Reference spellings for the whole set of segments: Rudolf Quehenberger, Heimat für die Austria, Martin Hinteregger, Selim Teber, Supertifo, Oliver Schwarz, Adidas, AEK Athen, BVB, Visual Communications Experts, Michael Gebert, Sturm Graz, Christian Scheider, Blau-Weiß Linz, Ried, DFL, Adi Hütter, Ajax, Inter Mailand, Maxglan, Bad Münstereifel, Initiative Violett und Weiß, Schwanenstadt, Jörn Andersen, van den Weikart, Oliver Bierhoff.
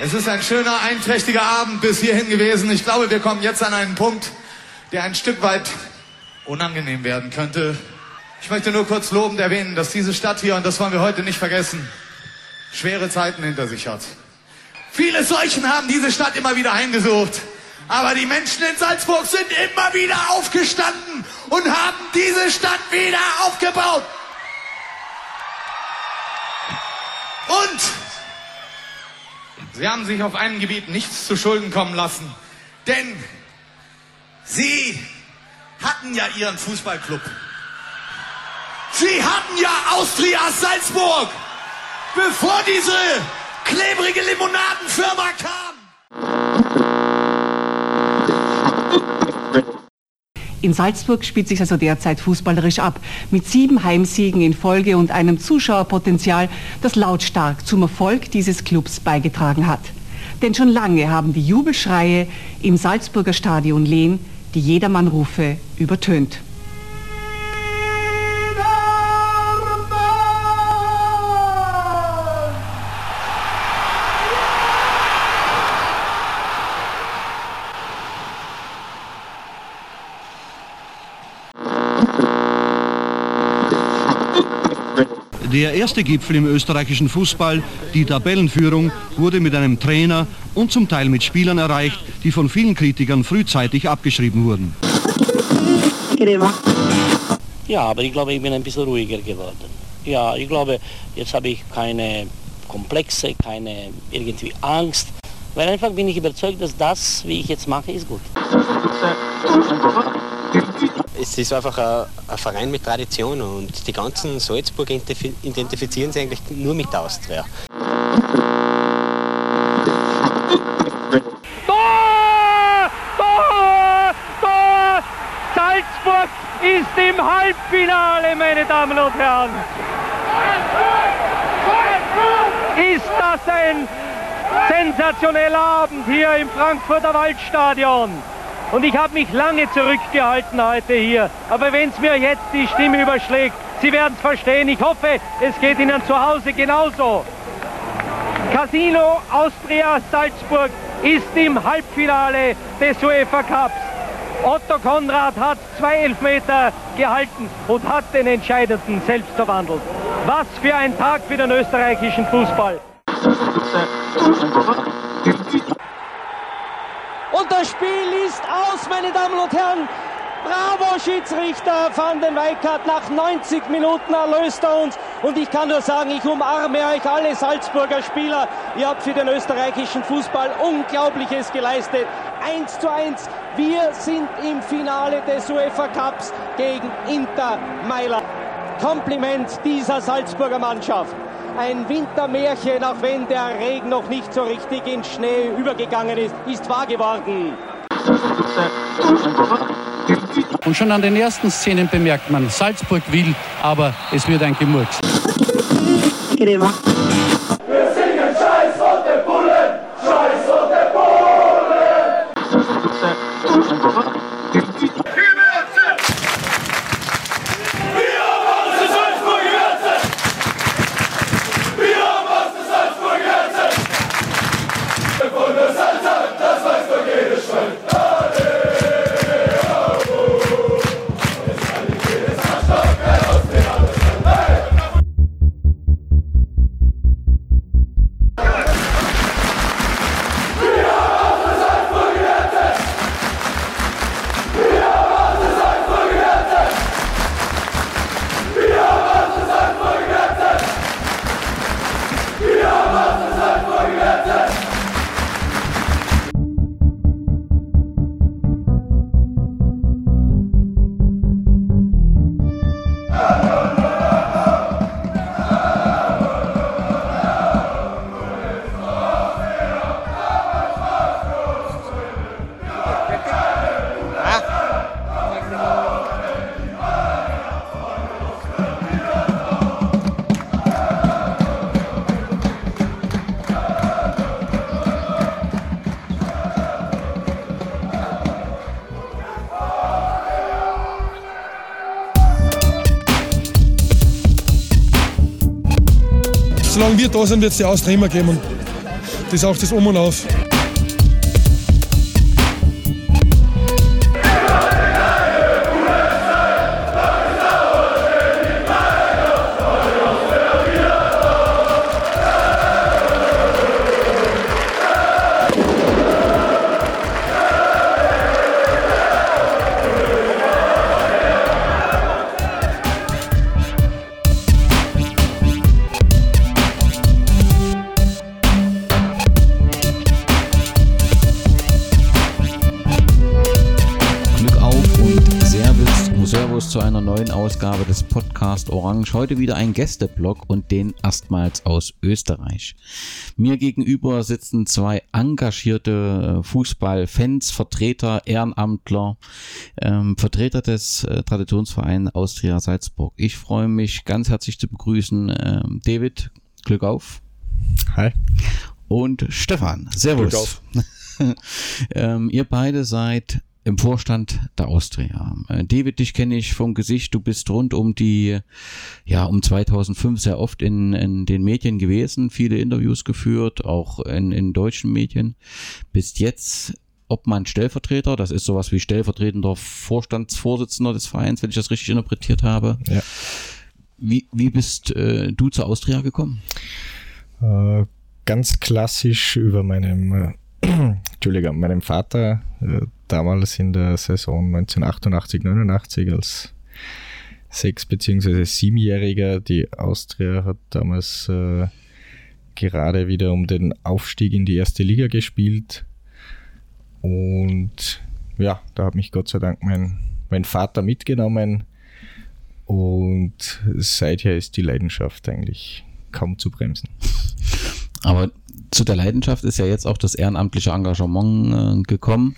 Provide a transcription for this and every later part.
Es ist ein schöner, einträchtiger Abend bis hierhin gewesen. Ich glaube, wir kommen jetzt an einen Punkt, der ein Stück weit unangenehm werden könnte. Ich möchte nur kurz lobend erwähnen, dass diese Stadt hier, und das wollen wir heute nicht vergessen, schwere Zeiten hinter sich hat. Viele Seuchen haben diese Stadt immer wieder heimgesucht. Aber die Menschen in Salzburg sind immer wieder aufgestanden und haben diese Stadt wieder aufgebaut. Und sie haben sich auf einem Gebiet nichts zu Schulden kommen lassen. Denn sie hatten ja ihren Fußballclub. Sie hatten ja Austria Salzburg, bevor diese klebrige Limonadenfirma kam. In Salzburg spielt sich also derzeit fußballerisch ab. Mit 7 Heimsiegen in Folge und einem Zuschauerpotenzial, das lautstark zum Erfolg dieses Clubs beigetragen hat. Denn schon lange haben die Jubelschreie im Salzburger Stadion Lehen die Jedermannrufe übertönt. Der erste Gipfel im österreichischen Fußball, die Tabellenführung, wurde mit einem Trainer und zum Teil mit Spielern erreicht, die von vielen Kritikern frühzeitig abgeschrieben wurden. Ja, aber ich glaube, ich bin ein bisschen ruhiger geworden. Ja, ich glaube, jetzt habe ich keine Komplexe, keine irgendwie Angst, weil einfach bin ich überzeugt, dass das, wie ich jetzt mache, ist gut. Es ist einfach ein Verein mit Tradition und die ganzen Salzburger identifizieren sich eigentlich nur mit Austria. Tor! Tor! Tor! Salzburg ist im Halbfinale, meine Damen und Herren. Ist das ein sensationeller Abend hier im Frankfurter Waldstadion? Und ich habe mich lange zurückgehalten heute hier. Aber wenn es mir jetzt die Stimme überschlägt, Sie werden es verstehen. Ich hoffe, es geht Ihnen zu Hause genauso. Casino Austria Salzburg ist im Halbfinale des UEFA Cups. Otto Konrad hat 2 Elfmeter gehalten und hat den Entscheidenden selbst verwandelt. Was für ein Tag für den österreichischen Fußball. Und das Spiel ist aus, meine Damen und Herren. Bravo, Schiedsrichter van den Weikart. Nach 90 Minuten erlöst er uns. Und ich kann nur sagen, ich umarme euch alle Salzburger Spieler. Ihr habt für den österreichischen Fußball Unglaubliches geleistet. 1:1. Wir sind im Finale des UEFA Cups gegen Inter Mailand. Kompliment dieser Salzburger Mannschaft. Ein Wintermärchen, auch wenn der Regen noch nicht so richtig in Schnee übergegangen ist, ist wahr geworden. Und schon an den ersten Szenen bemerkt man, Salzburg will, aber es wird ein Gemurks. Solange wir da sind, wird es die Austria immer geben. Und das ist auch das Um und Auf. Zu einer neuen Ausgabe des Podcast Orange. Heute wieder ein Gästeblog und den erstmals aus Österreich. Mir gegenüber sitzen zwei engagierte Fußballfans, Vertreter, Ehrenamtler, Vertreter des Traditionsvereins Austria Salzburg. Ich freue mich ganz herzlich zu begrüßen, David, Glück auf. Hi. Und Stefan, servus. Glück auf. Ihr beide seid im Vorstand der Austria. David, dich kenne ich vom Gesicht. Du bist rund um die, ja, um 2005 sehr oft in den Medien gewesen, viele Interviews geführt, auch in deutschen Medien. Bist jetzt Obmann Stellvertreter, das ist sowas wie stellvertretender Vorstandsvorsitzender des Vereins, wenn ich das richtig interpretiert habe. Ja. Wie bist du zur Austria gekommen? Ganz klassisch über meinem Vater, damals in der Saison 1988-89 als 6- bzw. 7-Jähriger. Die Austria hat damals gerade wieder um den Aufstieg in die erste Liga gespielt. Und ja, da hat mich Gott sei Dank mein Vater mitgenommen. Und seither ist die Leidenschaft eigentlich kaum zu bremsen. Aber zu der Leidenschaft ist ja jetzt auch das ehrenamtliche Engagement gekommen.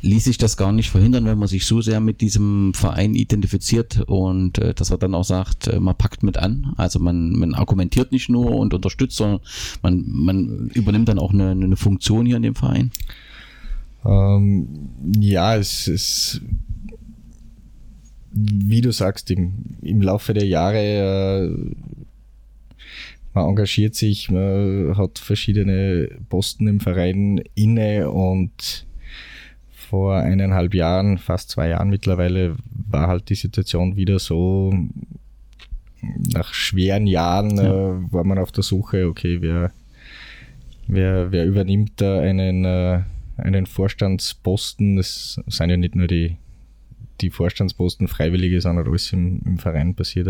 Ließ sich das gar nicht verhindern, wenn man sich so sehr mit diesem Verein identifiziert und dass er dann auch sagt, man packt mit an. Also man argumentiert nicht nur und unterstützt, sondern man übernimmt dann auch eine Funktion hier in dem Verein. Ja, es ist, wie du sagst, im Laufe der Jahre man engagiert sich, man hat verschiedene Posten im Verein inne und vor 1,5 Jahren, fast 2 Jahren mittlerweile, war halt die Situation wieder so, nach schweren Jahren war man auf der Suche, okay, wer übernimmt da einen Vorstandsposten? Es sind ja nicht nur die Vorstandsposten Freiwillige, sondern alles im Verein basiert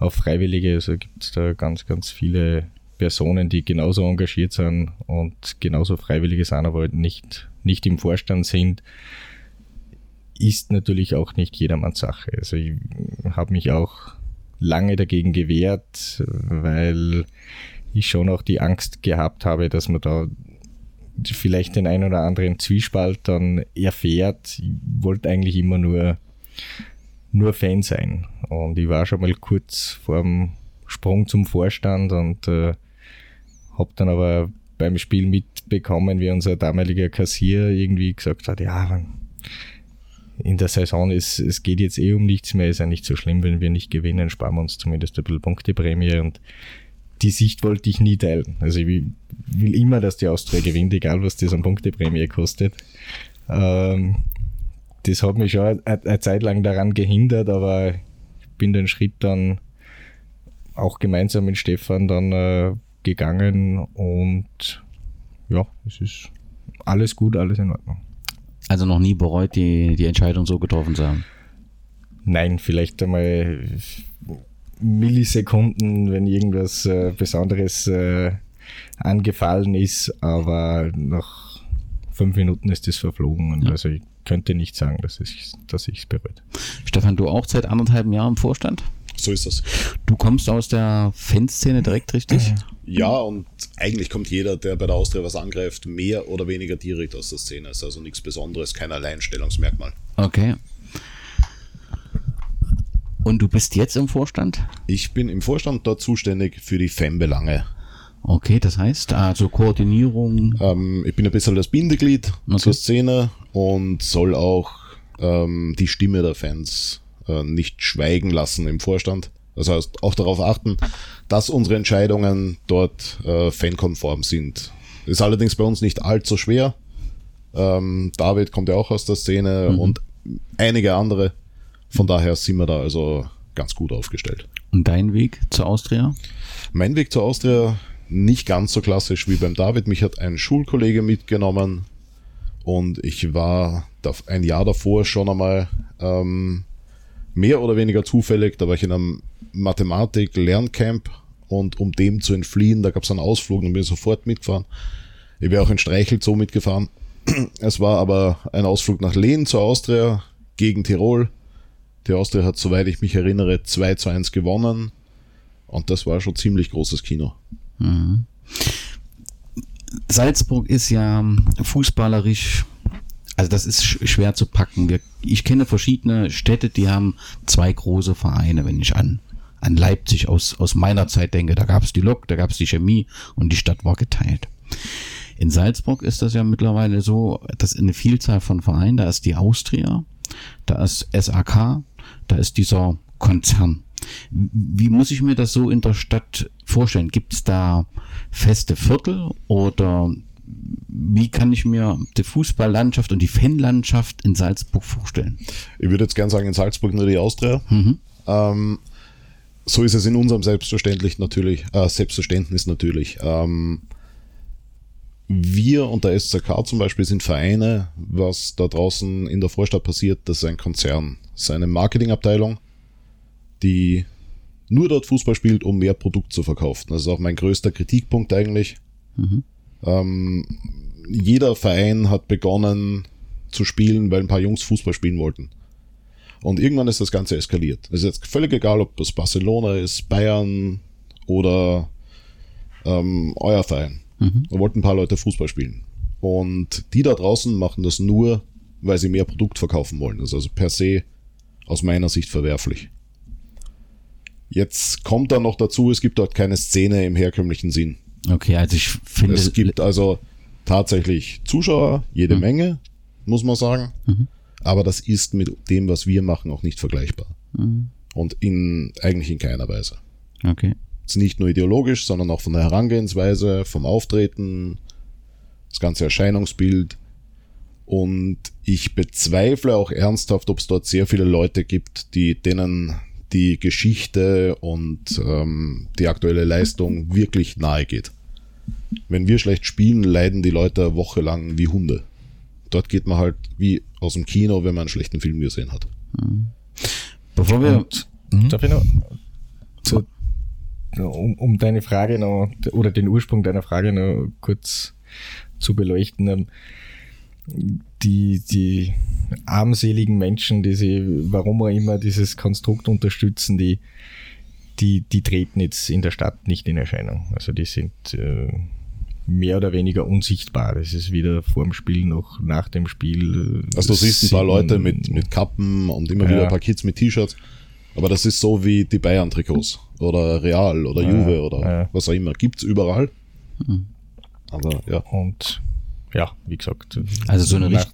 auf Freiwillige, also gibt es da ganz, ganz viele Personen, die genauso engagiert sind und genauso Freiwillige sind, aber halt nicht im Vorstand sind, ist natürlich auch nicht jedermanns Sache. Also ich habe mich auch lange dagegen gewehrt, weil ich schon auch die Angst gehabt habe, dass man da vielleicht den ein oder anderen Zwiespalt dann erfährt. Ich wollte eigentlich immer nur Fan sein. Und ich war schon mal kurz vor dem Sprung zum Vorstand und habe dann aber beim Spiel mitbekommen, wie unser damaliger Kassier irgendwie gesagt hat, ja, in der Saison, es geht jetzt eh um nichts mehr, ist ja nicht so schlimm, wenn wir nicht gewinnen, sparen wir uns zumindest ein bisschen Punkteprämie. Und die Sicht wollte ich nie teilen. Also ich will immer, dass die Austria gewinnt, egal was das an Punkteprämie kostet. Das hat mich schon eine Zeit lang daran gehindert, aber ich bin den Schritt dann auch gemeinsam mit Stefan dann gegangen und ja, es ist alles gut, alles in Ordnung. Also noch nie bereut, die Entscheidung so getroffen zu haben? Nein, vielleicht einmal Millisekunden, wenn irgendwas Besonderes angefallen ist, aber nach 5 Minuten ist das verflogen und also ich könnte nicht sagen, dass ich es bereut. Stefan, du auch seit anderthalb Jahren im Vorstand? So ist das. Du kommst aus der Fanszene direkt, richtig? Ja, und eigentlich kommt jeder, der bei der Austria was angreift, mehr oder weniger direkt aus der Szene. Ist also nichts Besonderes, kein Alleinstellungsmerkmal. Okay. Und du bist jetzt im Vorstand? Ich bin im Vorstand dort zuständig für die Fanbelange. Okay, das heißt, also Koordinierung? Ich bin ein bisschen das Bindeglied zur Szene und soll auch die Stimme der Fans nicht schweigen lassen im Vorstand. Das heißt, auch darauf achten, dass unsere Entscheidungen dort fankonform sind. Ist allerdings bei uns nicht allzu schwer. David kommt ja auch aus der Szene und einige andere. Von daher sind wir da also ganz gut aufgestellt. Und dein Weg zur Austria? Mein Weg zur Austria nicht ganz so klassisch wie beim David. Mich hat ein Schulkollege mitgenommen und ich war ein Jahr davor schon einmal mehr oder weniger zufällig. Da war ich in einem Mathematik-Lerncamp und um dem zu entfliehen, da gab es einen Ausflug und bin sofort mitgefahren. Ich bin auch in Streichelzoo mitgefahren. Es war aber ein Ausflug nach Lehen zur Austria gegen Tirol. Die Austria hat, soweit ich mich erinnere, 2:1 gewonnen und das war schon ziemlich großes Kino. Mhm. Salzburg ist ja fußballerisch, also das ist schwer zu packen. Ich kenne verschiedene Städte, die haben zwei große Vereine, wenn ich an Leipzig aus meiner Zeit denke. Da gab es die Lok, da gab es die Chemie und die Stadt war geteilt. In Salzburg ist das ja mittlerweile so, dass eine Vielzahl von Vereinen, da ist die Austria, da ist SAK, da ist dieser Konzern. Wie muss ich mir das so in der Stadt vorstellen? Gibt es da feste Viertel oder wie kann ich mir die Fußballlandschaft und die Fanlandschaft in Salzburg vorstellen? Ich würde jetzt gerne sagen, in Salzburg nur die Austria. Mhm. So ist es in unserem Selbstverständnis natürlich. Wir und der SCK zum Beispiel sind Vereine, was da draußen in der Vorstadt passiert, das ist ein Konzern. Das ist eine Marketingabteilung, die nur dort Fußball spielt, um mehr Produkt zu verkaufen. Das ist auch mein größter Kritikpunkt eigentlich. Mhm. Jeder Verein hat begonnen zu spielen, weil ein paar Jungs Fußball spielen wollten. Und irgendwann ist das Ganze eskaliert. Es ist jetzt völlig egal, ob das Barcelona ist, Bayern oder euer Verein. Mhm. Da wollten ein paar Leute Fußball spielen. Und die da draußen machen das nur, weil sie mehr Produkt verkaufen wollen. Das ist also per se aus meiner Sicht verwerflich. Jetzt kommt da noch dazu, es gibt dort keine Szene im herkömmlichen Sinn. Okay, also ich finde... Es gibt also tatsächlich Zuschauer, jede Menge, muss man sagen. Mhm. Aber das ist mit dem, was wir machen, auch nicht vergleichbar. Mhm. Und eigentlich in keiner Weise. Okay. Nicht nur ideologisch, sondern auch von der Herangehensweise, vom Auftreten, das ganze Erscheinungsbild. Und ich bezweifle auch ernsthaft, ob es dort sehr viele Leute gibt, denen die Geschichte und die aktuelle Leistung wirklich nahe geht. Wenn wir schlecht spielen, leiden die Leute wochenlang wie Hunde. Dort geht man halt wie aus dem Kino, wenn man einen schlechten Film gesehen hat. Bevor wir... Darf ich noch... Um deine Frage noch, oder den Ursprung deiner Frage noch kurz zu beleuchten. Die armseligen Menschen, warum auch immer dieses Konstrukt unterstützen, die treten jetzt in der Stadt nicht in Erscheinung. Also die sind mehr oder weniger unsichtbar. Das ist weder vorm Spiel noch nach dem Spiel. Also du siehst ein paar Leute mit Kappen und immer wieder ein paar Kids mit T-Shirts. Aber das ist so wie die Bayern-Trikots oder Real oder Juve oder was auch immer. Gibt es überall. Aber ja. Und ja, wie gesagt. Also so eine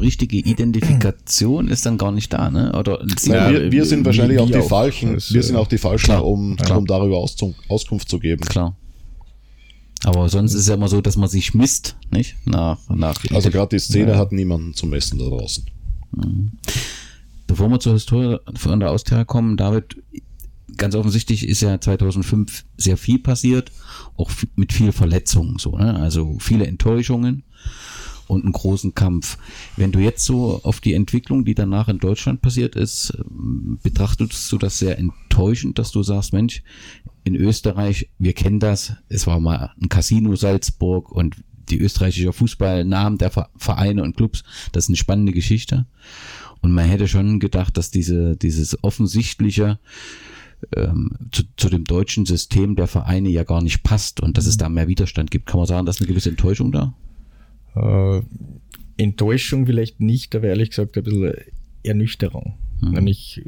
richtige Identifikation ist dann gar nicht da, ne? Oder wir sind wahrscheinlich auch die Falschen. Wir sind auch die Falschen, um darüber Auskunft zu geben. Klar. Aber sonst ist es ja immer so, dass man sich misst, nicht? Also gerade die Szene hat niemanden zum Messen da draußen. Mhm. Bevor wir zur Historie von der Austria kommen, David, ganz offensichtlich ist ja 2005 sehr viel passiert, auch mit viel Verletzungen, so, ne? Also viele Enttäuschungen und einen großen Kampf. Wenn du jetzt so auf die Entwicklung, die danach in Deutschland passiert ist, betrachtest du das sehr enttäuschend, dass du sagst, Mensch, in Österreich, wir kennen das, es war mal ein Casino Salzburg und die österreichische Fußballnamen der Vereine und Clubs, das ist eine spannende Geschichte. Und man hätte schon gedacht, dass dieses offensichtliche zu dem deutschen System der Vereine ja gar nicht passt und dass es da mehr Widerstand gibt. Kann man sagen, dass eine gewisse Enttäuschung da? Enttäuschung vielleicht nicht, aber ehrlich gesagt ein bisschen Ernüchterung. Mhm. Nämlich,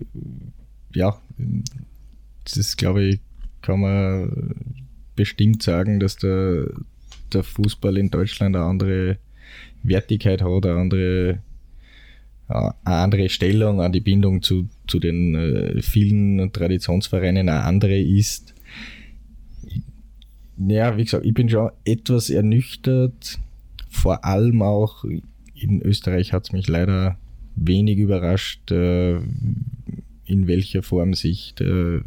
ja, das ist, glaube ich, kann man bestimmt sagen, dass der Fußball in Deutschland eine andere Wertigkeit hat, eine andere eine andere Stellung, auch die Bindung zu den vielen Traditionsvereinen eine andere ist. Ja, wie gesagt, ich bin schon etwas ernüchtert, vor allem auch in Österreich hat es mich leider wenig überrascht, in welcher Form sich der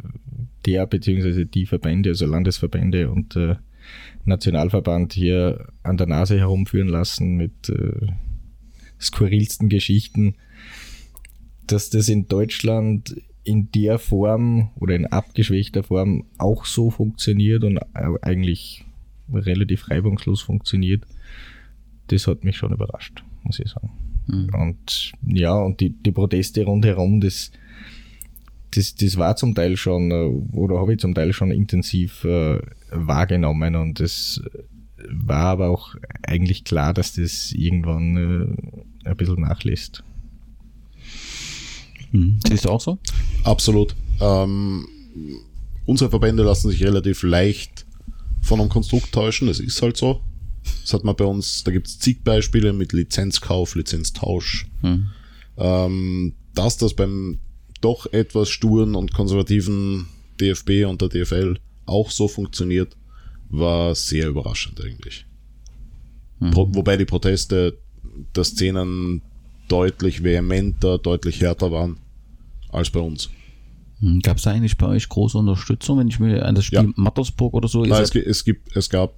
bzw. die Verbände, also Landesverbände und Nationalverband hier an der Nase herumführen lassen mit skurrilsten Geschichten, dass das in Deutschland in der Form oder in abgeschwächter Form auch so funktioniert und eigentlich relativ reibungslos funktioniert, das hat mich schon überrascht, muss ich sagen. Mhm. Und ja, und die Proteste rundherum, das war zum Teil schon, oder habe ich zum Teil schon intensiv wahrgenommen, und es war aber auch eigentlich klar, dass das irgendwann ein bisschen nachlässt. Mhm. Siehst du auch so? Absolut. Unsere Verbände lassen sich relativ leicht von einem Konstrukt täuschen, das ist halt so. Das hat man bei uns, da gibt es zig Beispiele mit Lizenzkauf, Lizenztausch. Mhm. Dass das beim doch etwas sturen und konservativen DFB und der DFL auch so funktioniert, war sehr überraschend eigentlich. Mhm. Wobei die Proteste der Szenen deutlich vehementer, deutlich härter waren als bei uns. Gab es eigentlich bei euch große Unterstützung, wenn ich mir an das Spiel Mattersburg oder so... Nein, es gab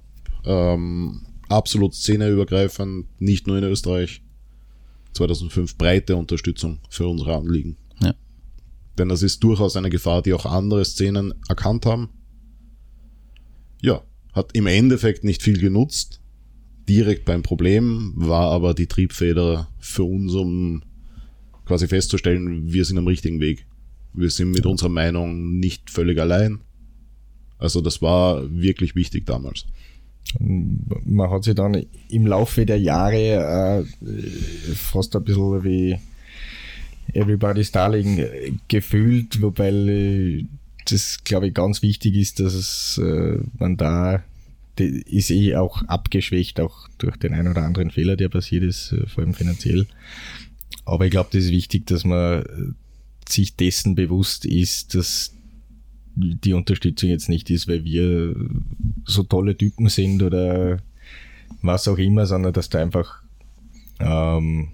absolut szeneübergreifend, nicht nur in Österreich, 2005 breite Unterstützung für unsere Anliegen. Ja. Denn das ist durchaus eine Gefahr, die auch andere Szenen erkannt haben. Ja, hat im Endeffekt nicht viel genutzt, direkt beim Problem, war aber die Triebfeder für uns, um quasi festzustellen, wir sind am richtigen Weg. Wir sind mit unserer Meinung nicht völlig allein. Also das war wirklich wichtig damals. Man hat sich dann im Laufe der Jahre fast ein bisschen wie Everybody's Darling gefühlt, wobei das, glaube ich, ganz wichtig ist, dass man da, ist auch abgeschwächt, auch durch den einen oder anderen Fehler, der passiert ist, vor allem finanziell. Aber ich glaube, das ist wichtig, dass man sich dessen bewusst ist, dass die Unterstützung jetzt nicht ist, weil wir so tolle Typen sind oder was auch immer, sondern dass da einfach um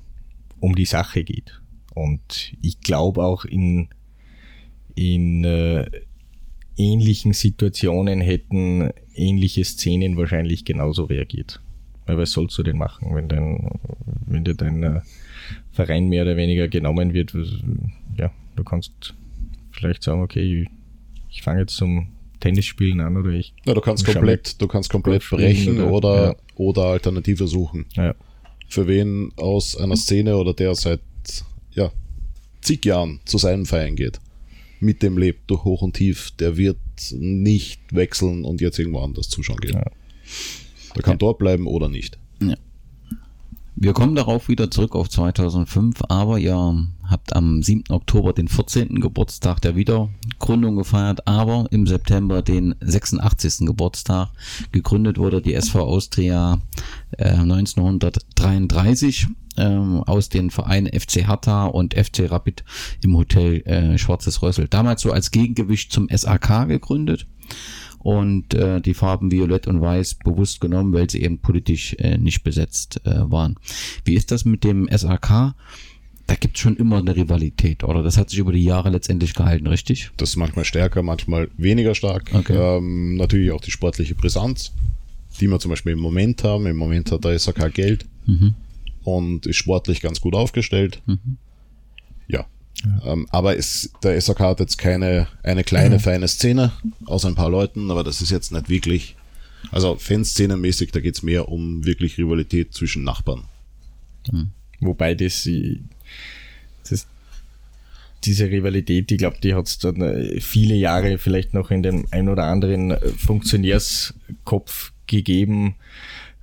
die Sache geht. Und ich glaube auch in ähnlichen Situationen hätten ähnliche Szenen wahrscheinlich genauso reagiert. Weil was sollst du denn machen, wenn dir dein Verein mehr oder weniger genommen wird? Ja, du kannst vielleicht sagen, okay, ich fange jetzt zum Tennisspielen an, oder ich... Ja, du kannst komplett brechen oder Alternative suchen. Ja. Für wen aus einer Szene oder der seit zig Jahren zu seinem Verein geht, mit dem lebt durch Hoch und Tief, der wird nicht wechseln und jetzt irgendwo anders zuschauen gehen. Ja. Der kann dort bleiben oder nicht. Ja. Wir kommen darauf wieder zurück auf 2005, aber ihr habt am 7. Oktober den 14. Geburtstag der Wiedergründung gefeiert, aber im September den 86. Geburtstag. Gegründet wurde die SV Austria 1933 aus den Vereinen FC Hertha und FC Rapid im Hotel Schwarzes Rössel. Damals so als Gegengewicht zum SAK gegründet. Und die Farben Violett und Weiß bewusst genommen, weil sie eben politisch nicht besetzt waren. Wie ist das mit dem SAK? Da gibt es schon immer eine Rivalität, oder? Das hat sich über die Jahre letztendlich gehalten, richtig? Das ist manchmal stärker, manchmal weniger stark. Okay. Natürlich auch die sportliche Brisanz, die wir zum Beispiel im Moment haben. Im Moment hat der SAK Geld und ist sportlich ganz gut aufgestellt. Mhm. Ja. Aber der SAK hat jetzt eine kleine, feine Szene aus ein paar Leuten, aber das ist jetzt nicht wirklich, also Fanszene-mäßig, da geht es mehr um wirklich Rivalität zwischen Nachbarn. Mhm. Wobei diese Rivalität, ich glaube, die hat es dann viele Jahre vielleicht noch in dem ein oder anderen Funktionärskopf gegeben,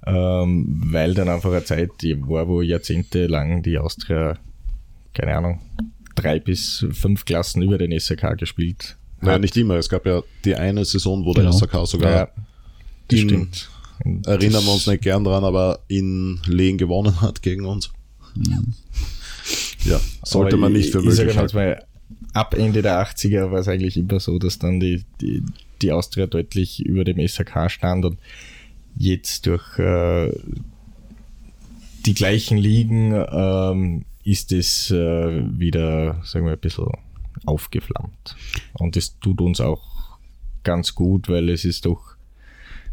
weil dann einfach eine Zeit war, wo jahrzehntelang die Austria, keine Ahnung, 3 bis 5 Klassen über den SAK gespielt. Naja, nicht immer. Es gab ja die eine Saison, wo der SAK sogar stimmt. Erinnern wir uns nicht gern dran, aber in Lehen gewonnen hat gegen uns. Ja. Ja, sollte aber man nicht für möglich halten. Ab Ende der 80er war es eigentlich immer so, dass dann die Austria deutlich über dem SAK stand und jetzt durch die gleichen Ligen ist es wieder, sagen wir, ein bisschen aufgeflammt. Und es tut uns auch ganz gut, weil es ist doch,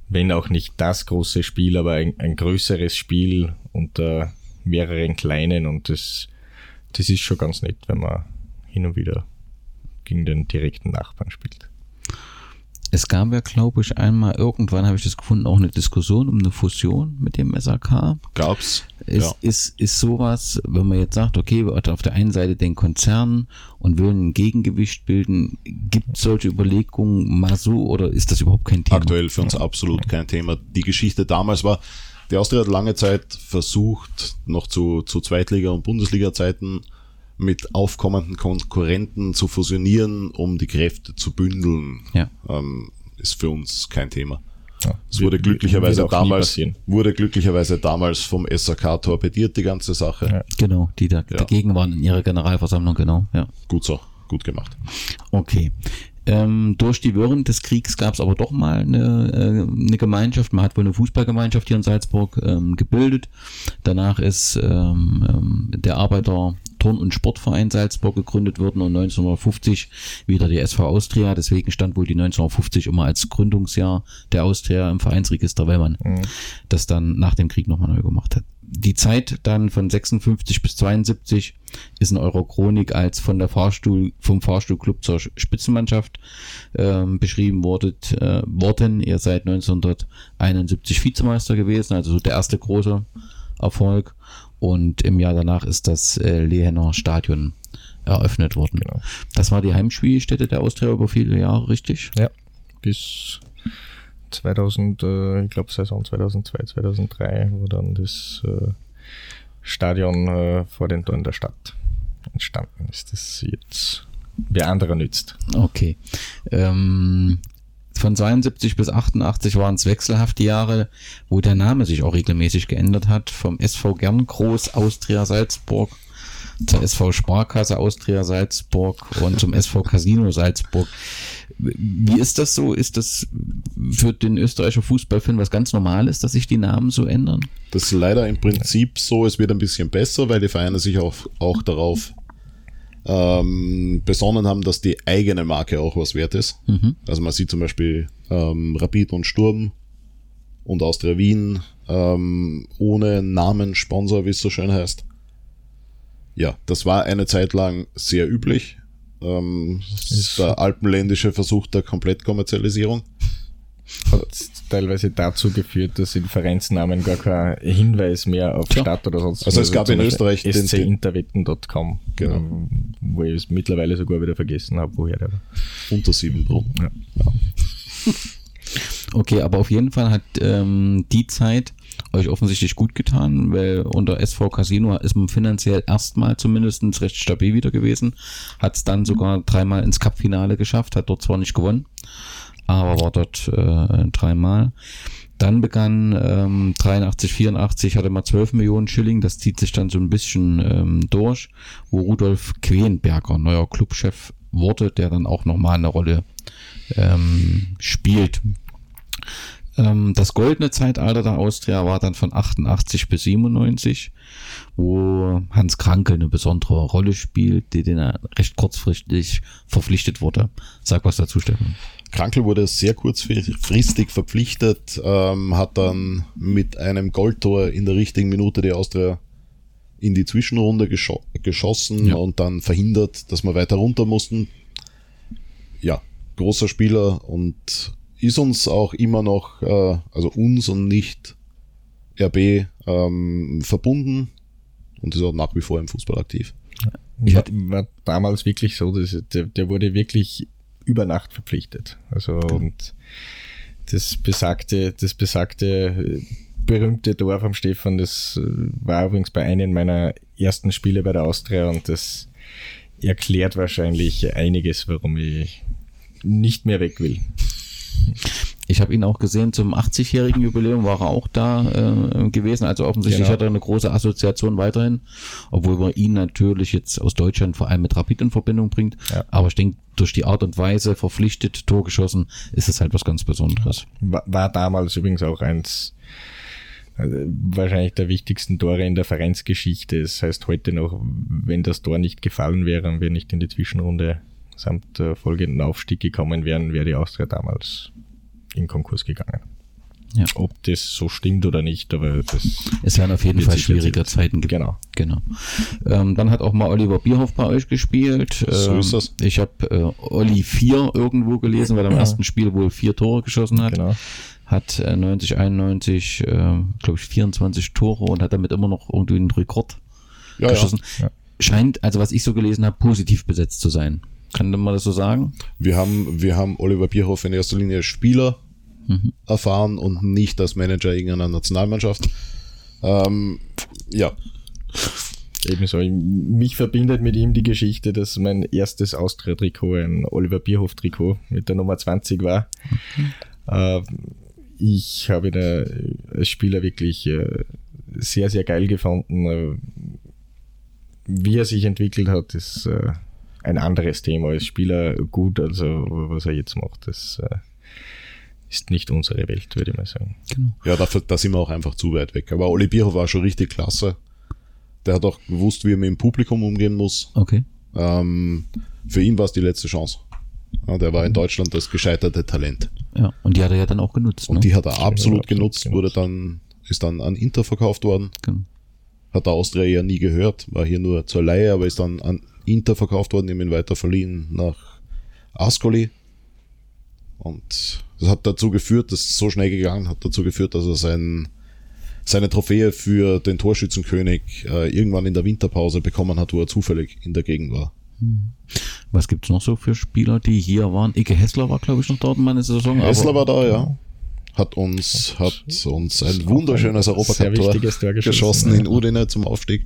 wenn auch nicht das große Spiel, aber ein größeres Spiel unter mehreren kleinen, und das ist schon ganz nett, wenn man hin und wieder gegen den direkten Nachbarn spielt. Es gab ja, glaube ich, einmal, irgendwann habe ich das gefunden, auch eine Diskussion um eine Fusion mit dem SAK. Gab's. Ist sowas, wenn man jetzt sagt, okay, wir hatten auf der einen Seite den Konzern und würden ein Gegengewicht bilden, gibt es solche Überlegungen mal so, oder ist das überhaupt kein Thema? Aktuell für uns absolut kein Thema. Die Geschichte damals war, die Austria hat lange Zeit versucht, noch zu Zweitliga- und Bundesliga-Zeiten mit aufkommenden Konkurrenten zu fusionieren, um die Kräfte zu bündeln, ist für uns kein Thema. Ja. Es wurde glücklicherweise damals vom SAK torpediert, die ganze Sache. Ja. Genau, die dagegen waren in ihrer Generalversammlung, genau. Ja. Gut so, gut gemacht. Okay. Durch die Wirren des Kriegs gab es aber doch mal eine Gemeinschaft. Man hat wohl eine Fußballgemeinschaft hier in Salzburg gebildet. Danach ist der Arbeiter-Turn- und Sportverein Salzburg gegründet worden und 1950 wieder die SV Austria. Deswegen stand wohl die 1950 immer als Gründungsjahr der Austria im Vereinsregister, weil man das dann nach dem Krieg nochmal neu gemacht hat. Die Zeit dann von 56 bis 72 ist in eurer Chronik als vom Fahrstuhlclub zur Spitzenmannschaft beschrieben worden. Ihr seid 1971 Vizemeister gewesen, also so der erste große Erfolg. Und im Jahr danach ist das Lehener Stadion eröffnet worden. Genau. Das war die Heimspielstätte der Austria über viele Jahre, richtig? Ja, bis 2000, ich glaube Saison 2002, 2003, wo dann das Stadion vor den Toren der Stadt entstanden ist. Das jetzt wer anderer nützt. Okay. Von 72 bis 88 waren es wechselhafte Jahre, wo der Name sich auch regelmäßig geändert hat. Vom SV Gerngroß Austria Salzburg zur SV Sparkasse Austria Salzburg und zum SV Casino Salzburg. Wie ist das so? Ist das für den österreichischen Fußballfan was ganz Normales, dass sich die Namen so ändern? Das ist leider im Prinzip so. Es wird ein bisschen besser, weil die Vereine sich auch darauf besonnen haben, dass die eigene Marke auch was wert ist. Mhm. Also man sieht zum Beispiel Rapid und Sturm und Austria Wien ohne Namen, Sponsor, wie es so schön heißt. Ja, das war eine Zeit lang sehr üblich. Der alpenländische Versuch der Komplettkommerzialisierung hat teilweise dazu geführt, dass in Vereinsnamen gar kein Hinweis mehr auf Stadt oder sonst was. Also es gab in Österreich den SCInterwetten.com, genau, wo ich es mittlerweile sogar wieder vergessen habe, woher der war. Unter 7 Brunnen. Ja. Ja. Okay, aber auf jeden Fall hat die Zeit euch offensichtlich gut getan, weil unter SV Casino ist man finanziell erstmal zumindest recht stabil wieder gewesen, hat es dann sogar 3-mal ins Cup-Finale geschafft, hat dort zwar nicht gewonnen, aber war dort 3-mal. Dann begann 83, 84, hatte man 12 Millionen Schilling, das zieht sich dann so ein bisschen durch, wo Rudolf Quehenberger, neuer Clubchef, wurde, der dann auch nochmal eine Rolle spielt. Das goldene Zeitalter der Austria war dann von 88 bis 97, wo Hans Krankl eine besondere Rolle spielt, die den recht kurzfristig verpflichtet wurde. Sag was dazu, Stefan. Krankl wurde sehr kurzfristig verpflichtet, hat dann mit einem Goldtor in der richtigen Minute die Austria in die Zwischenrunde geschossen und dann verhindert, dass wir weiter runter mussten. Ja, großer Spieler und ist uns auch immer noch, also uns und nicht RB verbunden und ist auch nach wie vor im Fußball aktiv. Ja, war damals wirklich so, dass der wurde wirklich über Nacht verpflichtet. Also und das besagte berühmte Tor vom Stefan, das war übrigens bei einem meiner ersten Spiele bei der Austria und das erklärt wahrscheinlich einiges, warum ich nicht mehr weg will. Ich habe ihn auch gesehen, zum 80-jährigen Jubiläum war er auch da gewesen. Also offensichtlich hat er eine große Assoziation weiterhin, obwohl man ihn natürlich jetzt aus Deutschland vor allem mit Rapid in Verbindung bringt. Ja. Aber ich denke, durch die Art und Weise, verpflichtet, Tor geschossen, ist es halt was ganz Besonderes. War damals übrigens auch eins wahrscheinlich der wichtigsten Tore in der Vereinsgeschichte. Das heißt heute noch, wenn das Tor nicht gefallen wäre und wir nicht in die Zwischenrunde samt folgenden Aufstieg gekommen wären, wäre die Austria damals in Konkurs gegangen. Ja. Ob das so stimmt oder nicht, aber es werden auf jeden Fall schwierige Zeiten geben. Genau. Dann hat auch mal Oliver Bierhoff bei euch gespielt. So ist das. Ich habe Olli 4 irgendwo gelesen, weil er im ersten Spiel wohl 4 Tore geschossen hat. Genau. Hat 91, glaube ich, 24 Tore und hat damit immer noch irgendwie einen Rekord geschossen. Ja. Scheint, also was ich so gelesen habe, positiv besetzt zu sein. Kann man das so sagen? Wir haben Oliver Bierhoff in erster Linie als Spieler erfahren und nicht als Manager irgendeiner Nationalmannschaft. Ebenso. Mich verbindet mit ihm die Geschichte, dass mein erstes Austria-Trikot ein Oliver Bierhoff-Trikot mit der Nummer 20 war. Ich habe ihn als Spieler wirklich sehr, sehr geil gefunden. Wie er sich entwickelt hat, ist ein anderes Thema als Spieler gut, also was er jetzt macht, das ist nicht unsere Welt, würde ich mal sagen. Genau. Ja, da sind wir auch einfach zu weit weg. Aber Oli Bierhoff war schon richtig klasse. Der hat auch gewusst, wie er mit dem Publikum umgehen muss. Okay. Für ihn war es die letzte Chance. Ja, der war in Deutschland das gescheiterte Talent. Ja, und die hat er ja dann auch genutzt. Und die hat er absolut genutzt, ist dann an Inter verkauft worden. Genau. Hat der Austria ja nie gehört, war hier nur zur Leihe, aber ist dann an Inter verkauft worden, eben weiter verliehen nach Ascoli. Und das hat dazu geführt, dass es so schnell gegangen hat, dass er seine Trophäe für den Torschützenkönig irgendwann in der Winterpause bekommen hat, wo er zufällig in der Gegend war. Was gibt es noch so für Spieler, die hier waren? Ike Hessler war, glaube ich, noch dort in meiner Saison. Hessler war da, ja. Hat uns ein wunderschönes Europacup-Tor geschossen in Udine zum Aufstieg.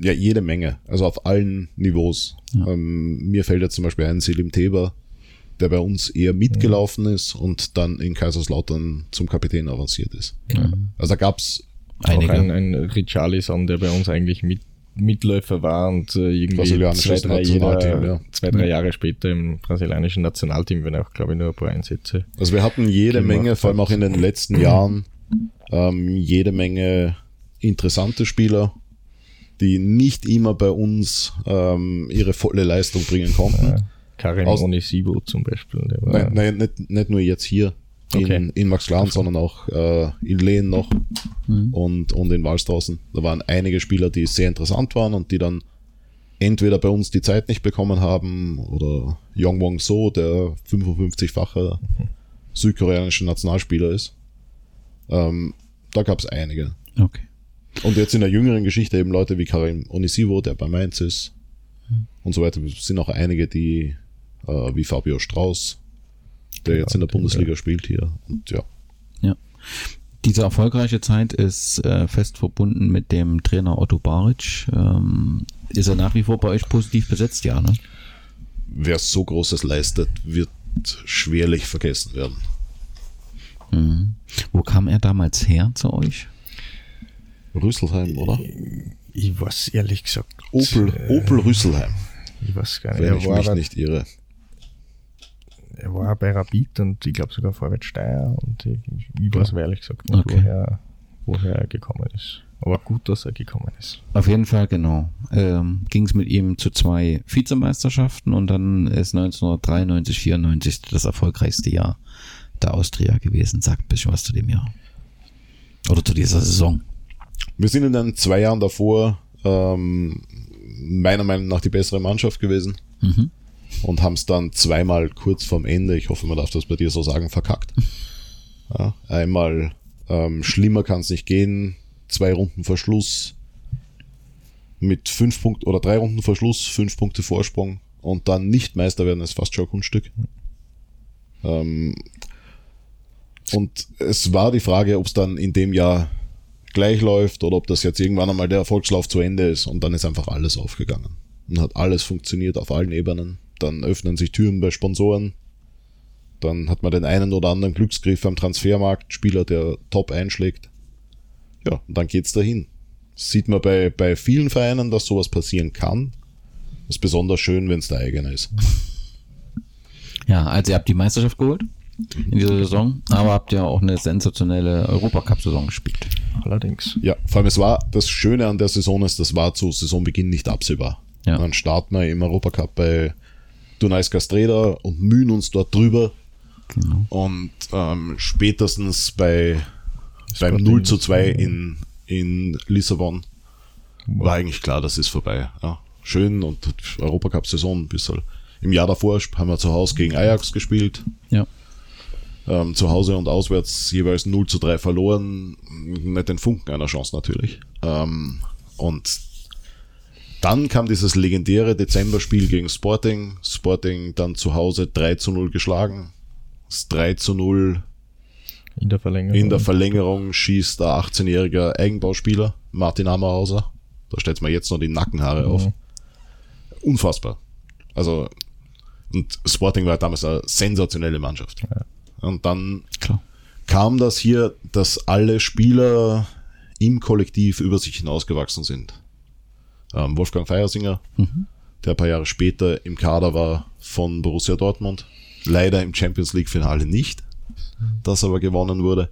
Jede Menge, also auf allen Niveaus. Ja. Mir fällt jetzt zum Beispiel ein Selim Teber, der bei uns eher mitgelaufen ist und dann in Kaiserslautern zum Kapitän avanciert ist. Ja. Also da gab es auch ein Richarlison, der bei uns eigentlich Mitläufer war und irgendwie zwei, drei Jahre später im brasilianischen Nationalteam, wenn auch, glaube ich, nur ein paar Einsätze. Also wir hatten jede Menge, vor allem auch in den letzten Jahren, jede Menge interessante Spieler, die nicht immer bei uns ihre volle Leistung bringen konnten. Karin Onisibo zum Beispiel. Nein, nicht nur jetzt hier in Maxglan, sondern auch in Lehen noch und in Wahlstraßen. Da waren einige Spieler, die sehr interessant waren und die dann entweder bei uns die Zeit nicht bekommen haben oder Yong Wong So, der 55-fache südkoreanische Nationalspieler ist. Da gab es einige. Okay. Und jetzt in der jüngeren Geschichte eben Leute wie Karim Onisivo, der bei Mainz ist und so weiter. Es sind auch einige, die wie Fabio Strauß, der jetzt in der Bundesliga spielt hier. Und ja. Diese erfolgreiche Zeit ist fest verbunden mit dem Trainer Otto Baric. Ist er nach wie vor bei euch positiv besetzt? Ja, ne? Wer so Großes leistet, wird schwerlich vergessen werden. Mhm. Wo kam er damals her zu euch? Rüsselheim, oder? Ich weiß ehrlich gesagt. Opel Rüsselheim. Ich weiß gar nicht. Wenn ich mich nicht irre. Er war bei Rapid und ich glaube sogar Vorwärts Steyr und ich weiß ehrlich gesagt nicht, woher er gekommen ist. Aber gut, dass er gekommen ist. Auf jeden Fall, genau. Ging es mit ihm zu 2 Vizemeisterschaften und dann ist 1993/94 das erfolgreichste Jahr der Austria gewesen. Sagt ein bisschen was zu dem Jahr. Oder zu dieser Saison. Wir sind in den 2 Jahren davor meiner Meinung nach die bessere Mannschaft gewesen. Mhm. Und haben es dann zweimal kurz vorm Ende, ich hoffe, man darf das bei dir so sagen, verkackt. Ja, einmal schlimmer kann es nicht gehen, 2 Runden Verschluss mit 5 Punkten oder 3 Runden Verschluss, 5 Punkte Vorsprung und dann nicht Meister werden, ist fast schon ein Kunststück. Und es war die Frage, ob es dann in dem Jahr gleich läuft oder ob das jetzt irgendwann einmal der Erfolgslauf zu Ende ist, und dann ist einfach alles aufgegangen und hat alles funktioniert auf allen Ebenen. Dann öffnen sich Türen bei Sponsoren. Dann hat man den einen oder anderen Glücksgriff am Transfermarkt, Spieler, der top einschlägt. Ja, und dann geht's dahin. Das sieht man bei vielen Vereinen, dass sowas passieren kann. Das ist besonders schön, wenn es der eigene ist. Ja, also ihr habt die Meisterschaft geholt in dieser Saison, aber habt ja auch eine sensationelle Europacup-Saison gespielt. Allerdings. Ja, vor allem das Schöne an der Saison ist, das war zu Saisonbeginn nicht absehbar. Ja. Dann starten wir im Europacup bei Dunajs Castreda und mühen uns dort drüber. Genau. Und spätestens beim 0:2 in Lissabon war eigentlich klar, das ist vorbei. Ja, schön, und Europacup-Saison ein bisschen. Im Jahr davor haben wir zu Hause gegen Ajax gespielt. Ja. Zu Hause und auswärts jeweils 0:3 verloren. Nicht den Funken einer Chance natürlich. Und dann kam dieses legendäre Dezemberspiel gegen Sporting. Sporting dann zu Hause 3:0 geschlagen. Das 3:0 in der Verlängerung schießt der 18-jährige Eigenbauspieler Martin Hammerhauser. Da stellt es mir jetzt noch die Nackenhaare auf. Unfassbar. Also, und Sporting war damals eine sensationelle Mannschaft. Ja. Und dann kam das hier, dass alle Spieler im Kollektiv über sich hinausgewachsen sind. Wolfgang Feiersinger, der ein paar Jahre später im Kader war von Borussia Dortmund. Leider im Champions-League-Finale nicht, das aber gewonnen wurde.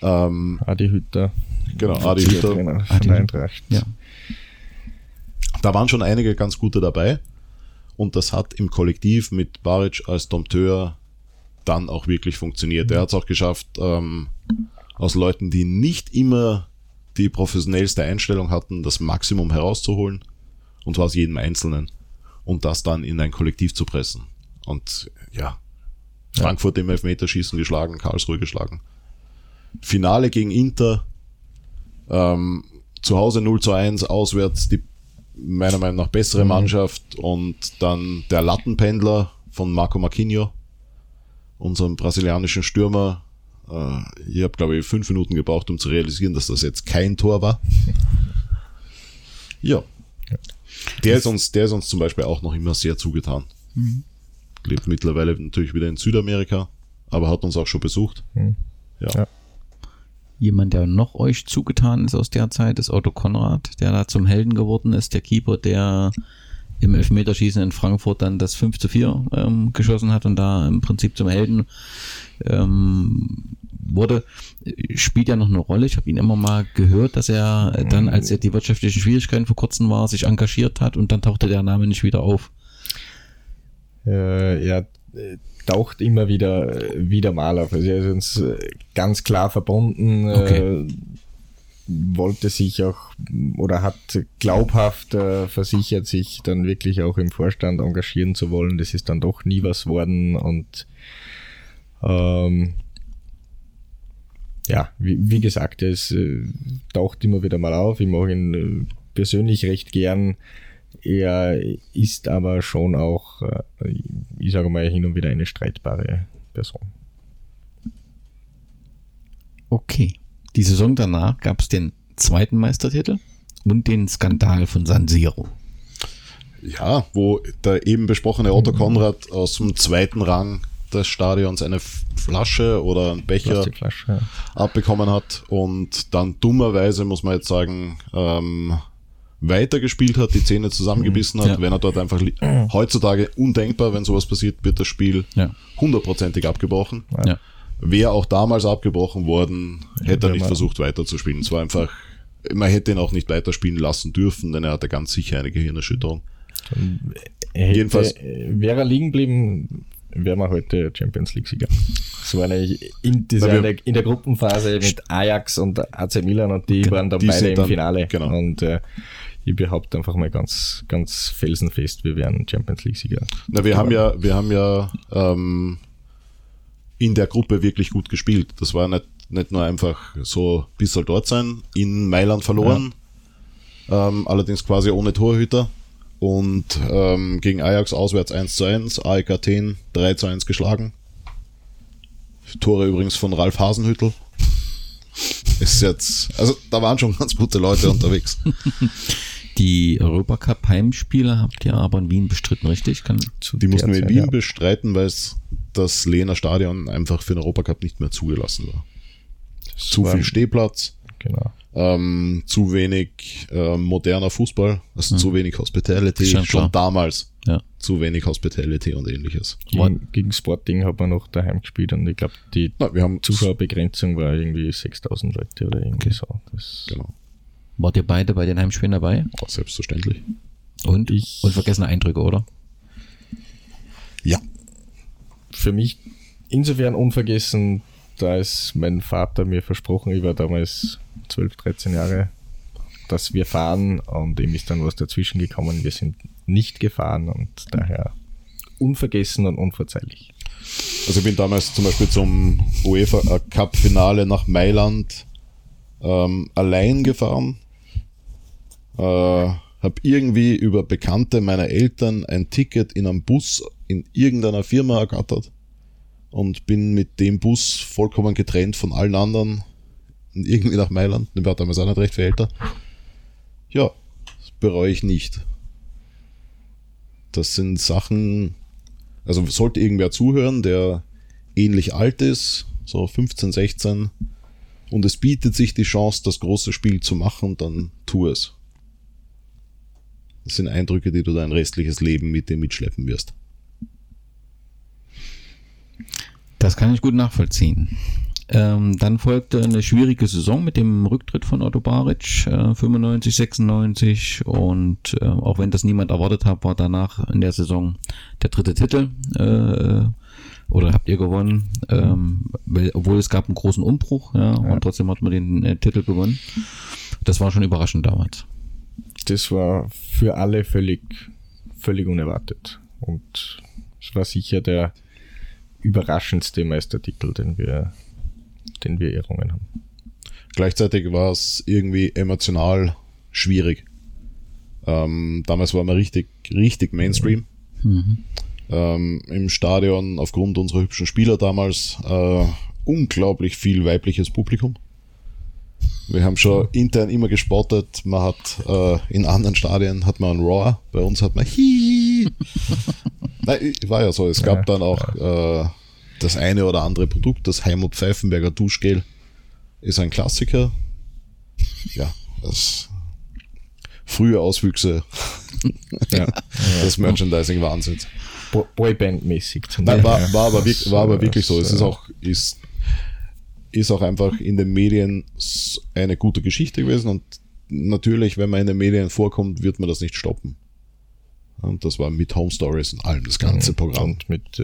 Adi Hütter. Genau, Adi Hütter. Von Eintracht. Ja. Da waren schon einige ganz gute dabei. Und das hat im Kollektiv mit Baric als Dompteur dann auch wirklich funktioniert. Er hat es auch geschafft, aus Leuten, die nicht immer die professionellste Einstellung hatten, das Maximum herauszuholen, und zwar aus jedem Einzelnen, und das dann in ein Kollektiv zu pressen. Und ja, Frankfurt im Elfmeterschießen geschlagen, Karlsruhe geschlagen. Finale gegen Inter, zu Hause 0:1, auswärts die meiner Meinung nach bessere Mannschaft, und dann der Lattenpendler von Marco Marquinho, unserem brasilianischen Stürmer. Ich habe, glaube ich, 5 Minuten gebraucht, um zu realisieren, dass das jetzt kein Tor war. Ja, der ist uns zum Beispiel auch noch immer sehr zugetan. Lebt mittlerweile natürlich wieder in Südamerika, aber hat uns auch schon besucht. Ja. Jemand, der noch euch zugetan ist aus der Zeit, ist Otto Konrad, der da zum Helden geworden ist, der Keeper, der im Elfmeterschießen in Frankfurt dann das 5:4 geschossen hat und da im Prinzip zum Helden wurde. Spielt ja noch eine Rolle. Ich habe ihn immer mal gehört, dass er dann, als er die wirtschaftlichen Schwierigkeiten vor kurzem war, sich engagiert hat, und dann tauchte der Name nicht wieder auf. Ja, taucht immer wieder mal auf. Also er ist uns ganz klar verbunden, wollte sich auch, oder hat glaubhaft versichert, sich dann wirklich auch im Vorstand engagieren zu wollen. Das ist dann doch nie was worden, und wie gesagt, es taucht immer wieder mal auf. Ich mag ihn persönlich recht gern. Er ist aber schon auch, ich sage mal, hin und wieder eine streitbare Person. Okay. Die Saison danach gab es den zweiten Meistertitel und den Skandal von San Siro. Ja, wo der eben besprochene Otto Konrad aus dem zweiten Rang des Stadions eine Flasche oder einen Becher abbekommen hat und dann dummerweise, muss man jetzt sagen, weitergespielt hat, die Zähne zusammengebissen hat, wenn er dort einfach heutzutage undenkbar, wenn sowas passiert, wird das Spiel hundertprozentig abgebrochen. Ja. Wäre auch damals abgebrochen worden, hätte er nicht versucht weiterzuspielen. Es war einfach, man hätte ihn auch nicht weiterspielen lassen dürfen, denn er hatte ganz sicher eine Gehirnerschütterung. Jedenfalls wäre er liegen geblieben, wären wir heute Champions League-Sieger. Das war in der Gruppenphase mit Ajax und AC Milan, und die waren dann beide im Finale. Genau. Und ich behaupte einfach mal ganz, ganz felsenfest, wir wären Champions League-Sieger. Wir haben in der Gruppe wirklich gut gespielt. Das war nicht nur einfach so ein bisschen dort sein, in Mailand verloren, allerdings quasi ohne Torhüter. Und gegen Ajax auswärts 1:1, AEK Athen 3:1 geschlagen. Tore übrigens von Ralf Hasenhüttl. Ist jetzt, also da waren schon ganz gute Leute unterwegs. Die Europacup-Heimspiele habt ihr aber in Wien bestritten, richtig? Die mussten wir in Wien bestreiten, weil es das Lehner Stadion einfach für den Europacup nicht mehr zugelassen war. Zu viel Stehplatz, genau. Zu wenig moderner Fußball, also zu wenig Hospitality, schon damals. Ja. Zu wenig Hospitality und ähnliches. Gegen Sporting hat man noch daheim gespielt und ich glaube, die Zuschauerbegrenzung war irgendwie 6000 Leute oder irgendwie so. Das genau. Wart ihr beide bei den Heimspielen dabei? Oh, selbstverständlich. Und vergessene Eindrücke, oder? Ja. Für mich insofern unvergessen, da ist mein Vater mir versprochen, ich war damals 12, 13 Jahre, dass wir fahren und ihm ist dann was dazwischen gekommen. Wir sind nicht gefahren und daher unvergessen und unverzeihlich. Also ich bin damals zum Beispiel zum UEFA Cup Finale nach Mailand allein gefahren, habe irgendwie über Bekannte meiner Eltern ein Ticket in einem Bus in irgendeiner Firma ergattert und bin mit dem Bus vollkommen getrennt von allen anderen irgendwie nach Mailand. Der war damals auch nicht recht viel älter. Ja, das bereue ich nicht. Das sind Sachen, also sollte irgendwer zuhören, der ähnlich alt ist, so 15, 16, und es bietet sich die Chance, das große Spiel zu machen, dann tu es. Das sind Eindrücke, die du dein restliches Leben mit dir mitschleppen wirst. Das kann ich gut nachvollziehen. Dann folgte eine schwierige Saison mit dem Rücktritt von Otto Baric, 95, 96 und auch wenn das niemand erwartet hat, war danach in der Saison der dritte Titel oder habt ihr gewonnen, obwohl es gab einen großen Umbruch und trotzdem hat man den Titel gewonnen. Das war schon überraschend damals. Das war für alle völlig unerwartet und es war sicher der überraschendste Meistertitel, den wir errungen haben. Gleichzeitig war es irgendwie emotional schwierig. Damals waren wir richtig Mainstream. Mhm. Im Stadion, aufgrund unserer hübschen Spieler damals, unglaublich viel weibliches Publikum. Wir haben schon intern immer gespottet, man hat in anderen Stadien hat man einen Roar, bei uns hat man Hihi. Nein, war ja so, es gab dann auch das eine oder andere Produkt, das Heimo Pfeifenberger Duschgel ist ein Klassiker. Ja, das frühe Auswüchse. Ja. Das Merchandising Wahnsinn. Boyband-mäßig. Nein, war aber wirklich so. Es ist auch einfach in den Medien eine gute Geschichte gewesen und natürlich, wenn man in den Medien vorkommt, wird man das nicht stoppen. Und das war mit Home Stories und allem, das ganze Programm. Und mit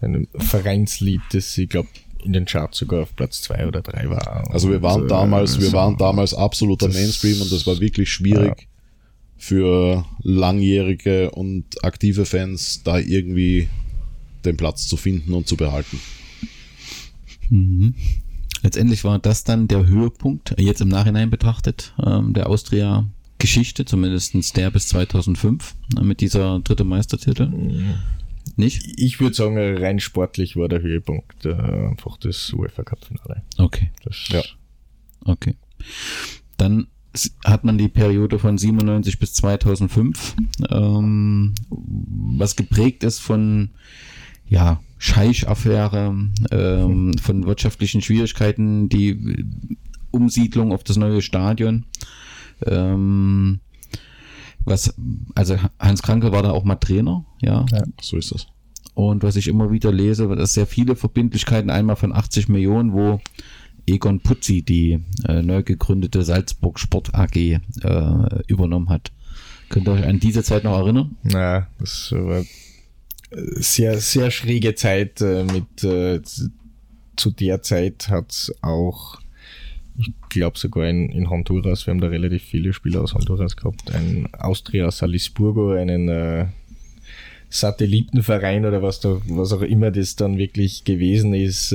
einem Vereinslied, das ich glaube in den Charts sogar auf Platz 2 oder 3 war. Also wir waren damals absoluter Mainstream und das war wirklich schwierig für langjährige und aktive Fans, da irgendwie den Platz zu finden und zu behalten. Mhm. Letztendlich war das dann der Höhepunkt, jetzt im Nachhinein betrachtet, der Austria-Geschichte, zumindest der bis 2005 mit dieser dritte Meistertitel. Mhm. Nicht? Ich würde sagen, rein sportlich war der Höhepunkt einfach das UEFA-Cup-Finale. Okay. Okay. Dann hat man die Periode von 97 bis 2005, was geprägt ist von Scheich-Affäre, von wirtschaftlichen Schwierigkeiten, die Umsiedlung auf das neue Stadion. Hans Krankl war da auch mal Trainer, ja, so ist das. Und was ich immer wieder lese, dass sehr viele Verbindlichkeiten, einmal von 80 Millionen, wo Egon Putzi die neu gegründete Salzburg Sport AG übernommen hat. Könnt ihr euch an diese Zeit noch erinnern? Na, das war sehr, sehr schräge Zeit. Zu der Zeit hat es auch, ich glaube sogar in Honduras, wir haben da relativ viele Spieler aus Honduras gehabt, ein Austria Salzburg, einen Satellitenverein oder was auch immer das dann wirklich gewesen ist,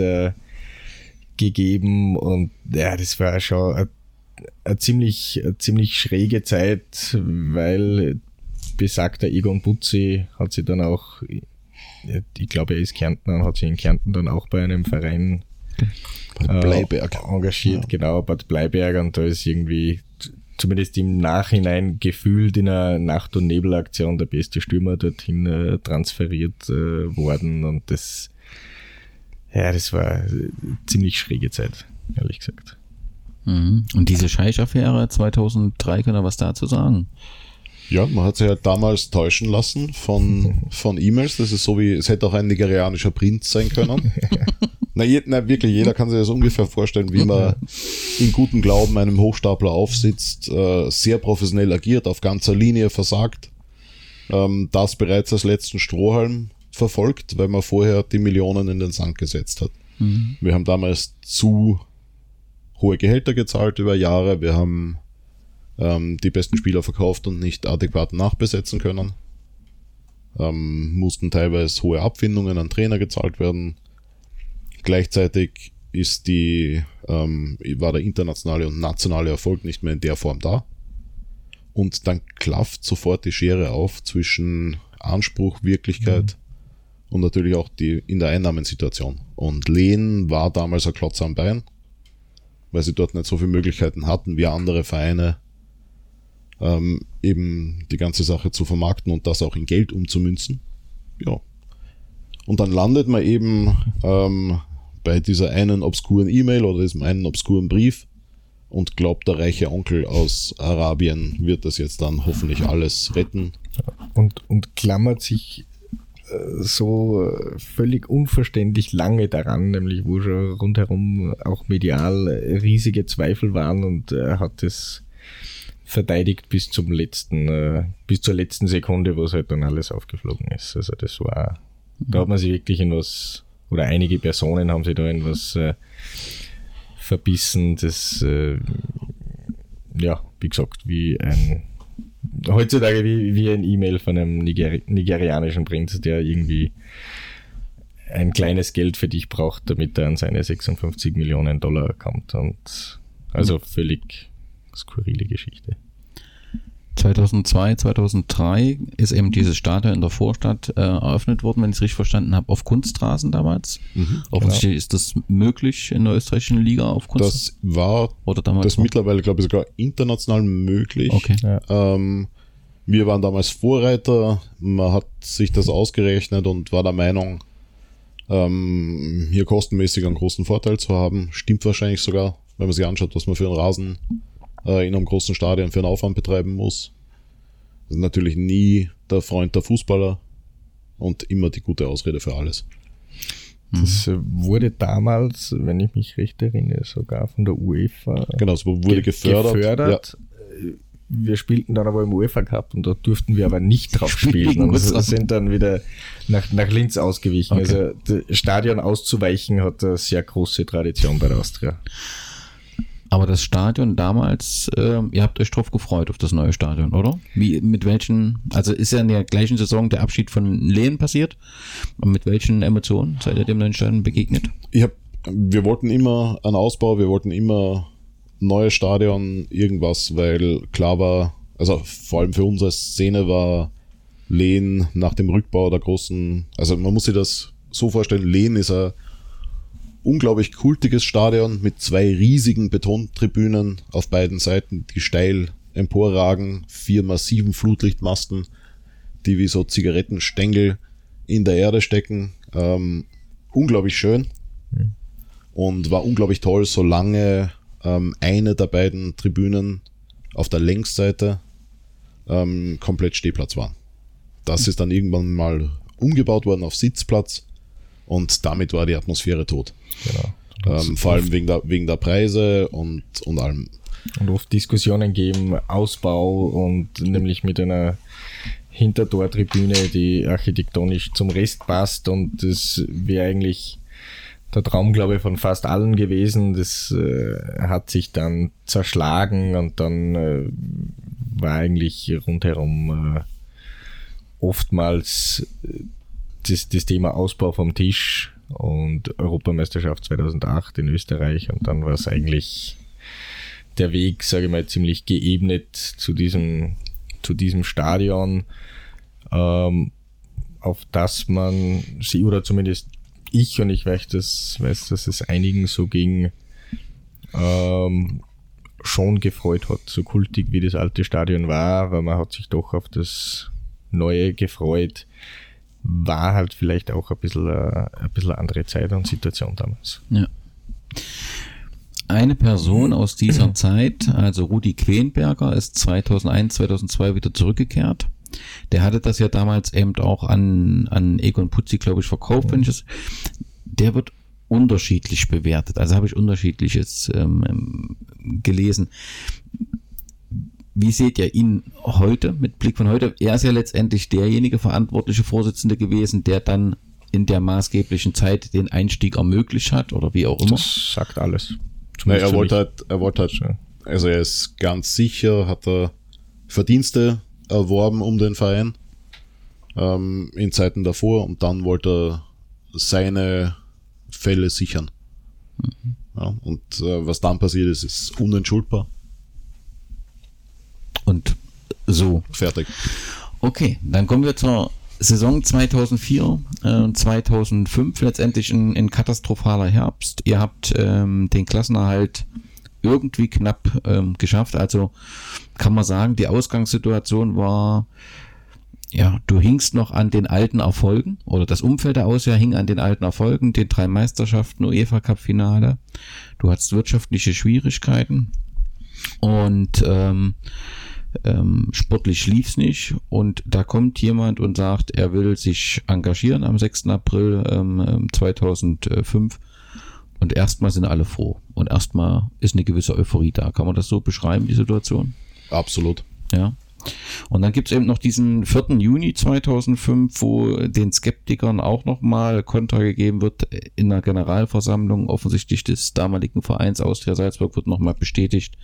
gegeben. Und ja, das war schon eine ziemlich schräge Zeit, weil besagter Egon Putzi hat sie dann auch, ich glaube er ist Kärntner, und hat sie in Kärnten dann auch bei einem Verein Bad Bleiberg engagiert, Bad Bleiberg, und da ist irgendwie zumindest im Nachhinein gefühlt in einer Nacht- und Nebelaktion der beste Stürmer dorthin transferiert worden. Und das war eine ziemlich schräge Zeit, ehrlich gesagt. Mhm. Und diese Scheich-Affäre 2003, kann er was dazu sagen? Ja, man hat sich ja damals täuschen lassen von E-Mails. Das ist so wie, es hätte auch ein nigerianischer Prinz sein können. Na, wirklich, jeder kann sich das ungefähr vorstellen, wie man in gutem Glauben einem Hochstapler aufsitzt, sehr professionell agiert, auf ganzer Linie versagt, das bereits als letzten Strohhalm verfolgt, weil man vorher die Millionen in den Sand gesetzt hat. Mhm. Wir haben damals zu hohe Gehälter gezahlt über Jahre, wir haben die besten Spieler verkauft und nicht adäquat nachbesetzen können, mussten teilweise hohe Abfindungen an Trainer gezahlt werden. Gleichzeitig war der internationale und nationale Erfolg nicht mehr in der Form da. Und dann klafft sofort die Schere auf zwischen Anspruch, Wirklichkeit und natürlich auch in der Einnahmensituation. Und Lehen war damals ein Klotz am Bein, weil sie dort nicht so viele Möglichkeiten hatten wie andere Vereine, eben die ganze Sache zu vermarkten und das auch in Geld umzumünzen. Ja. Und dann landet man eben bei dieser einen obskuren E-Mail oder diesem einen obskuren Brief und glaubt, der reiche Onkel aus Arabien wird das jetzt dann hoffentlich alles retten. Und klammert sich so völlig unverständlich lange daran, nämlich wo schon rundherum auch medial riesige Zweifel waren, und hat es verteidigt bis zur letzten Sekunde, wo es halt dann alles aufgeflogen ist. Also das war... Da hat man sich wirklich in was, oder einige Personen haben sich da in was verbissen, das, wie gesagt, heutzutage wie ein E-Mail von einem nigerianischen Prinz, der irgendwie ein kleines Geld für dich braucht, damit er an seine 56 Millionen Dollar kommt. Und also völlig skurrile Geschichte. 2002, 2003 ist eben dieses Stadion in der Vorstadt eröffnet worden, wenn ich es richtig verstanden habe, auf Kunstrasen damals. Mhm, offensichtlich ist das möglich in der österreichischen Liga auf Kunstrasen? Das war mittlerweile, glaube ich, sogar international möglich. Okay. Ja. Wir waren damals Vorreiter, man hat sich das ausgerechnet und war der Meinung, hier kostenmäßig einen großen Vorteil zu haben. Stimmt wahrscheinlich sogar, wenn man sich anschaut, was man für einen Rasen in einem großen Stadion für einen Aufwand betreiben muss. Das ist natürlich nie der Freund der Fußballer und immer die gute Ausrede für alles. Das wurde damals, wenn ich mich recht erinnere, sogar von der UEFA. Genau, es wurde gefördert. Ja. Wir spielten dann aber im UEFA Cup und da durften wir aber nicht drauf spielen und sind dann wieder nach Linz ausgewichen. Okay. Also das Stadion auszuweichen hat eine sehr große Tradition bei der Austria. Aber das Stadion damals, ihr habt euch drauf gefreut auf das neue Stadion, oder? Also ist ja in der gleichen Saison der Abschied von Lehen passiert. Und mit welchen Emotionen seid ihr dem neuen Stadion begegnet? Wir wollten immer einen Ausbau, wir wollten immer neues Stadion, irgendwas, weil klar war, also vor allem für unsere Szene war Lehen nach dem Rückbau der großen, also man muss sich das so vorstellen, Lehen ist ein unglaublich kultiges Stadion mit zwei riesigen Betontribünen auf beiden Seiten, die steil emporragen, 4 massiven Flutlichtmasten, die wie so Zigarettenstängel in der Erde stecken. Unglaublich schön und war unglaublich toll, solange eine der beiden Tribünen auf der Längsseite komplett Stehplatz war. Das ist dann irgendwann mal umgebaut worden auf Sitzplatz. Und damit war die Atmosphäre tot. Genau. Vor allem wegen der Preise und allem. Und oft Diskussionen geben, Ausbau und nämlich mit einer Hintertortribüne, die architektonisch zum Rest passt. Und das wäre eigentlich der Traum, glaube ich, von fast allen gewesen. Das hat sich dann zerschlagen und dann war eigentlich rundherum oftmals... Das Thema Ausbau vom Tisch und Europameisterschaft 2008 in Österreich, und dann war es eigentlich der Weg, sage ich mal, ziemlich geebnet zu diesem Stadion, auf das man sie, oder zumindest ich, und ich weiß, dass es einigen so ging, schon gefreut hat, so kultig wie das alte Stadion war, weil man hat sich doch auf das Neue gefreut, war halt vielleicht auch ein bisschen andere Zeit und Situation damals. Ja. Eine Person aus dieser Zeit, also Rudi Quehenberger, ist 2001, 2002 wieder zurückgekehrt. Der hatte das ja damals eben auch an Egon Putzi, glaube ich, verkauft. Wenn ich das, der wird unterschiedlich bewertet. Also habe ich Unterschiedliches gelesen. Wie seht ihr ihn heute, mit Blick von heute? Er ist ja letztendlich derjenige verantwortliche Vorsitzende gewesen, der dann in der maßgeblichen Zeit den Einstieg ermöglicht hat oder wie auch immer. Das sagt alles. Naja, er wollte halt, also er ist ganz sicher, hat er Verdienste erworben um den Verein in Zeiten davor und dann wollte er seine Fälle sichern. Mhm. Ja, und was dann passiert ist, ist unentschuldbar. Und so. Fertig. Okay, dann kommen wir zur Saison 2004, 2005, letztendlich ein katastrophaler Herbst. Ihr habt den Klassenerhalt irgendwie knapp geschafft. Also kann man sagen, die Ausgangssituation war, ja, du hingst noch an den alten Erfolgen oder das Umfeld der Ausjahr hing an den alten Erfolgen, den 3 Meisterschaften, UEFA-Cup-Finale. Du hattest wirtschaftliche Schwierigkeiten und sportlich lief es nicht und da kommt jemand und sagt, er will sich engagieren am 6. April 2005 und erstmal sind alle froh und erstmal ist eine gewisse Euphorie da. Kann man das so beschreiben, die Situation? Absolut. Ja. Und dann gibt es eben noch diesen 4. Juni 2005, wo den Skeptikern auch nochmal Kontra gegeben wird in einer Generalversammlung offensichtlich des damaligen Vereins Austria Salzburg, wird nochmal bestätigt,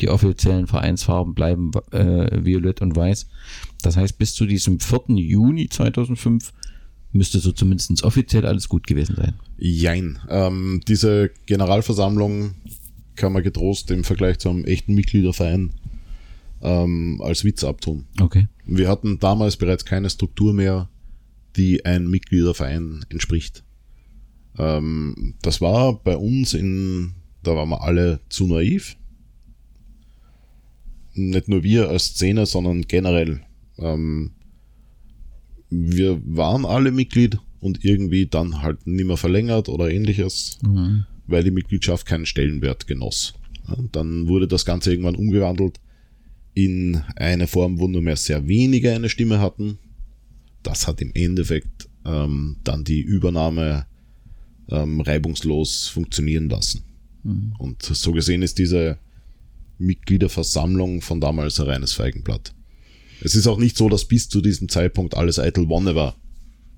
die offiziellen Vereinsfarben bleiben violett und weiß. Das heißt, bis zu diesem 4. Juni 2005 müsste so zumindest offiziell alles gut gewesen sein. Jein. Diese Generalversammlung kann man getrost im Vergleich zu einem echten Mitgliederverein als Witz abtun. Okay. Wir hatten damals bereits keine Struktur mehr, die einem Mitgliederverein entspricht. Das war bei uns, da waren wir alle zu naiv. Nicht nur wir als Szene, sondern generell. Wir waren alle Mitglied und irgendwie dann halt nicht mehr verlängert oder ähnliches, weil die Mitgliedschaft keinen Stellenwert genoss. Ja, dann wurde das Ganze irgendwann umgewandelt in eine Form, wo nur mehr sehr wenige eine Stimme hatten. Das hat im Endeffekt dann die Übernahme reibungslos funktionieren lassen. Mhm. Und so gesehen ist diese Mitgliederversammlung von damals ein reines Feigenblatt. Es ist auch nicht so, dass bis zu diesem Zeitpunkt alles eitel Wonne war.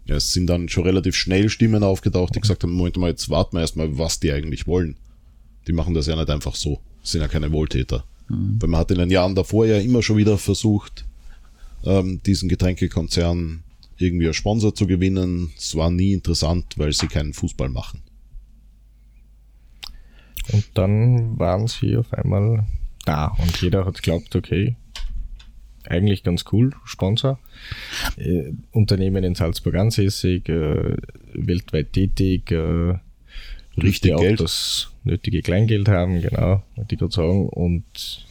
Ja, es sind dann schon relativ schnell Stimmen aufgetaucht, die gesagt haben, Moment mal, jetzt warten wir erstmal, was die eigentlich wollen. Die machen das ja nicht einfach so. Das sind ja keine Wohltäter. Weil man hat in den Jahren davor ja immer schon wieder versucht, diesen Getränkekonzern irgendwie als Sponsor zu gewinnen. Es war nie interessant, weil sie keinen Fußball machen. Und dann waren sie auf einmal da und jeder hat geglaubt, okay, eigentlich ganz cool, Sponsor. Unternehmen in Salzburg ansässig, weltweit tätig, richtig Geld. Auch das nötige Kleingeld haben, genau, wollte ich gerade sagen. Und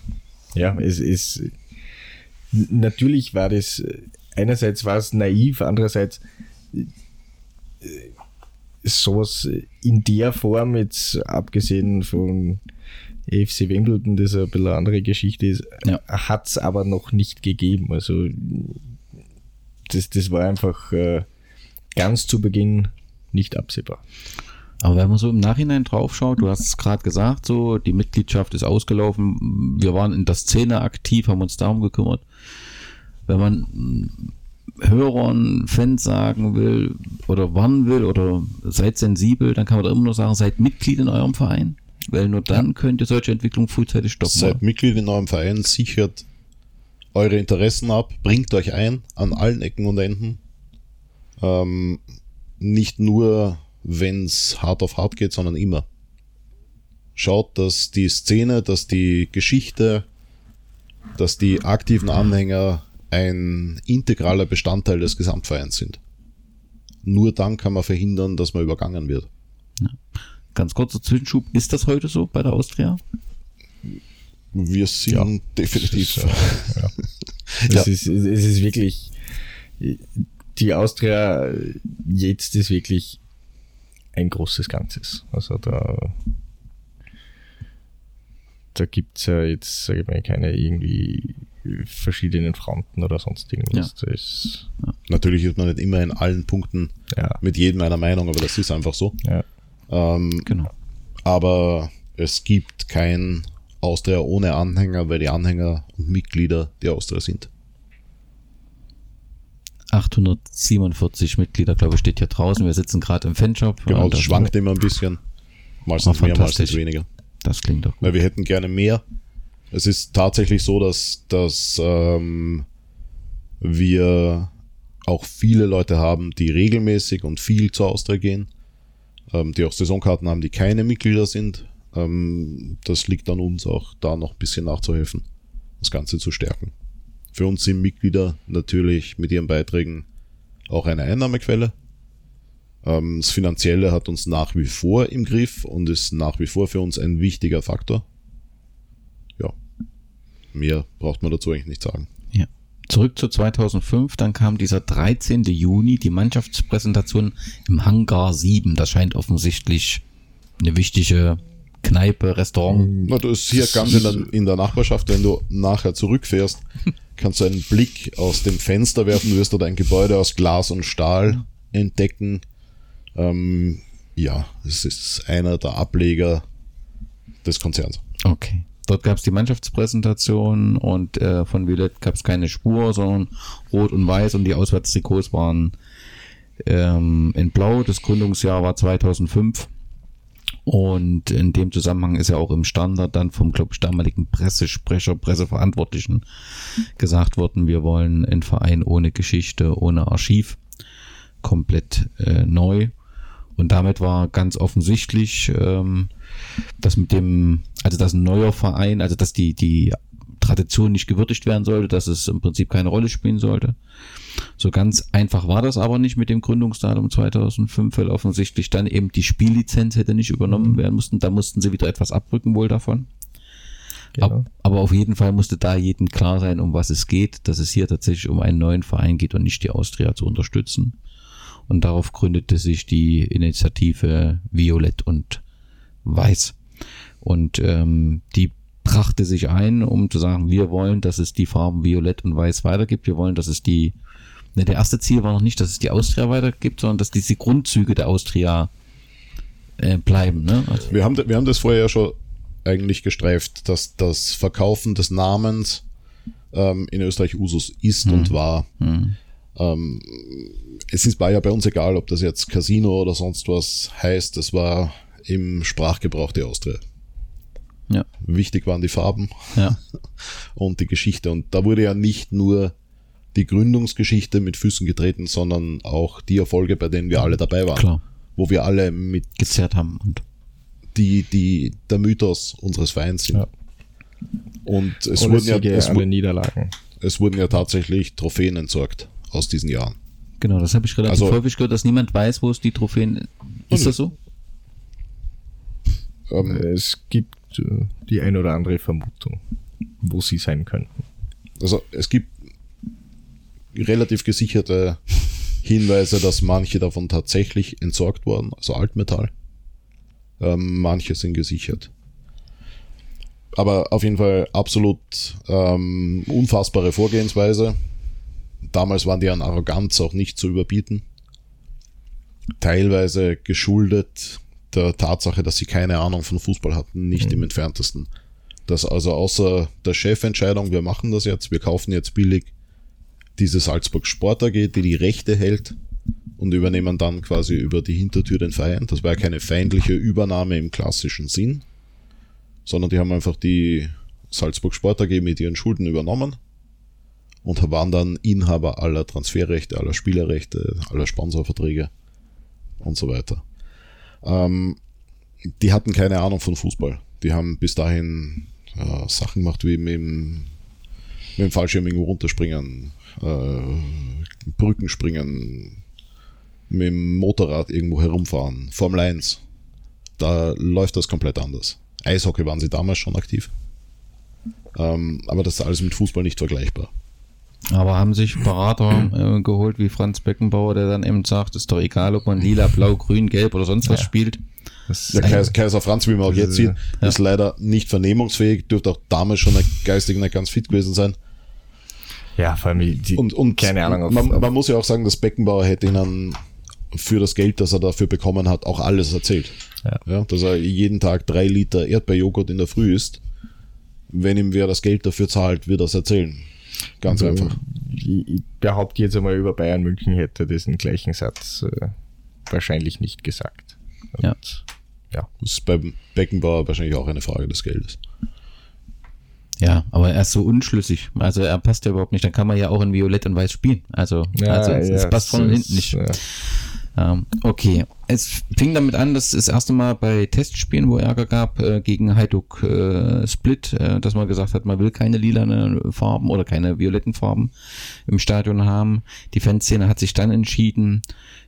ja, es ist, natürlich war das, einerseits war es naiv, andererseits sowas in der Form, jetzt abgesehen von AFC Wimbledon, das ein bisschen eine andere Geschichte ist, ja, hat es aber noch nicht gegeben. Also das war einfach ganz zu Beginn nicht absehbar. Aber wenn man so im Nachhinein drauf schaut, du hast es gerade gesagt, so die Mitgliedschaft ist ausgelaufen, wir waren in der Szene aktiv, haben uns darum gekümmert. Wenn man Hörern, Fans sagen will oder warnen will oder seid sensibel, dann kann man da immer nur sagen, seid Mitglied in eurem Verein, weil nur dann könnt ihr solche Entwicklungen frühzeitig stoppen. Seid oder? Mitglied in eurem Verein, sichert eure Interessen ab, bringt euch ein an allen Ecken und Enden. Nicht nur wenn es hart auf hart geht, sondern immer. Schaut, dass die Szene, dass die Geschichte, dass die aktiven Anhänger ein integraler Bestandteil des Gesamtvereins sind. Nur dann kann man verhindern, dass man übergangen wird. Ja. Ganz kurzer Zwischenschub, ist das heute so bei der Austria? Wir sind definitiv. Es ist wirklich, die Austria jetzt ist wirklich ein großes Ganzes. Also da gibt es ja jetzt, sage ich mal, keine irgendwie verschiedenen Fronten oder sonst irgendwas. Ja. Natürlich ist man nicht immer in allen Punkten mit jedem einer Meinung, aber das ist einfach so. Ja. Genau. Aber es gibt kein Austria ohne Anhänger, weil die Anhänger und Mitglieder die Austria sind. 847 Mitglieder, glaube ich, steht hier draußen. Wir sitzen gerade im Fanshop. Genau, das schwankt immer ein bisschen. Mal sind es mehr, mal sind es weniger. Das klingt doch gut. Weil wir hätten gerne mehr. Es ist tatsächlich so, dass wir auch viele Leute haben, die regelmäßig und viel zur Austria gehen, die auch Saisonkarten haben, die keine Mitglieder sind. Das liegt an uns, auch da noch ein bisschen nachzuhelfen, das Ganze zu stärken. Für uns sind Mitglieder natürlich mit ihren Beiträgen auch eine Einnahmequelle. Das Finanzielle hat uns nach wie vor im Griff und ist nach wie vor für uns ein wichtiger Faktor. Ja, mehr braucht man dazu eigentlich nicht sagen. Ja. Zurück zu 2005, dann kam dieser 13. Juni, die Mannschaftspräsentation im Hangar 7. Das scheint offensichtlich eine wichtige Kneipe, Restaurant. Na, das ist hier ganz in der Nachbarschaft. Wenn du nachher zurückfährst, kannst du einen Blick aus dem Fenster werfen, wirst dort ein Gebäude aus Glas und Stahl entdecken. Es ist einer der Ableger des Konzerns. Okay. Dort gab es die Mannschaftspräsentation und von Violett gab es keine Spur, sondern Rot und Weiß, und die Auswärtstrikots waren in Blau. Das Gründungsjahr war 2005. Und in dem Zusammenhang ist ja auch im Standard dann vom, glaube ich, damaligen Presseverantwortlichen gesagt worden, wir wollen einen Verein ohne Geschichte, ohne Archiv, komplett neu. Und damit war ganz offensichtlich, dass dass ein neuer Verein, also dass die Tradition nicht gewürdigt werden sollte, dass es im Prinzip keine Rolle spielen sollte. So ganz einfach war das aber nicht mit dem Gründungsdatum 2005, weil offensichtlich dann eben die Spiellizenz hätte nicht übernommen werden müssen. Da mussten sie wieder etwas abrücken wohl davon. Genau. Aber auf jeden Fall musste da jedem klar sein, um was es geht, dass es hier tatsächlich um einen neuen Verein geht und nicht die Austria zu unterstützen. Und darauf gründete sich die Initiative Violett und Weiß. Und die brachte sich ein, um zu sagen, wir wollen, dass es die Farben Violett und Weiß weitergibt. Wir wollen, dass es der erste Ziel war noch nicht, dass es die Austria weitergibt, sondern dass diese Grundzüge der Austria bleiben. Ne? Also wir haben das vorher ja schon eigentlich gestreift, dass das Verkaufen des Namens in Österreich Usus ist und war. Mhm. Es war ja bei uns egal, ob das jetzt Casino oder sonst was heißt, das war im Sprachgebrauch die Austria. Ja. Wichtig waren die Farben und die Geschichte. Und da wurde ja nicht nur die Gründungsgeschichte mit Füßen getreten, sondern auch die Erfolge, bei denen wir alle dabei waren. Klar. Wo wir alle mit gezerrt haben und die der Mythos unseres Vereins sind. Ja. Und es wurden ja tatsächlich Trophäen entsorgt aus diesen Jahren. Genau, das habe ich relativ häufig gehört, dass niemand weiß, wo es die Trophäen... Ist das so? Es gibt die ein oder andere Vermutung, wo sie sein könnten. Also es gibt relativ gesicherte Hinweise, dass manche davon tatsächlich entsorgt wurden, also Altmetall. Manche sind gesichert. Aber auf jeden Fall absolut unfassbare Vorgehensweise. Damals waren die an Arroganz auch nicht zu überbieten. Teilweise geschuldet der Tatsache, dass sie keine Ahnung von Fußball hatten, nicht im entferntesten. Dass also außer der Chefentscheidung, wir machen das jetzt, wir kaufen jetzt billig diese Salzburg Sport AG, die Rechte hält, und übernehmen dann quasi über die Hintertür den Verein. Das war ja keine feindliche Übernahme im klassischen Sinn, sondern die haben einfach die Salzburg Sport AG mit ihren Schulden übernommen und waren dann Inhaber aller Transferrechte, aller Spielerrechte, aller Sponsorverträge und so weiter. Die hatten keine Ahnung von Fußball. Die haben bis dahin Sachen gemacht wie mit dem Fallschirm irgendwo runterspringen, Brückenspringen, mit dem Motorrad irgendwo herumfahren, Formel 1. Da läuft das komplett anders. Eishockey waren sie damals schon aktiv. Aber das ist alles mit Fußball nicht vergleichbar. Aber haben sich Berater geholt wie Franz Beckenbauer, der dann eben sagt, ist doch egal, ob man lila, blau, grün, gelb oder sonst was spielt. Der Kaiser Franz, wie man auch jetzt sieht, ist leider nicht vernehmungsfähig, dürfte auch damals schon geistig nicht ganz fit gewesen sein. Ja, vor allem die keine Ahnung. Man muss ja auch sagen, dass Beckenbauer hätte ihnen für das Geld, das er dafür bekommen hat, auch alles erzählt. Ja. Ja, dass er jeden Tag 3 Liter Erdbeerjoghurt in der Früh isst. Wenn ihm wer das Geld dafür zahlt, wird er es erzählen. Ganz einfach. Ich behaupte jetzt einmal, über Bayern München hätte diesen gleichen Satz wahrscheinlich nicht gesagt. Und ja. Das ist beim Beckenbauer wahrscheinlich auch eine Frage des Geldes. Ja, aber er ist so unschlüssig. Also er passt ja überhaupt nicht. Dann kann man ja auch in Violett und Weiß spielen. Es passt von hinten nicht. Ja. Okay. Es fing damit an, dass es das erste Mal bei Testspielen, wo Ärger gab, gegen Hajduk Split, dass man gesagt hat, man will keine lilanen Farben oder keine violetten Farben im Stadion haben. Die Fanszene hat sich dann entschieden,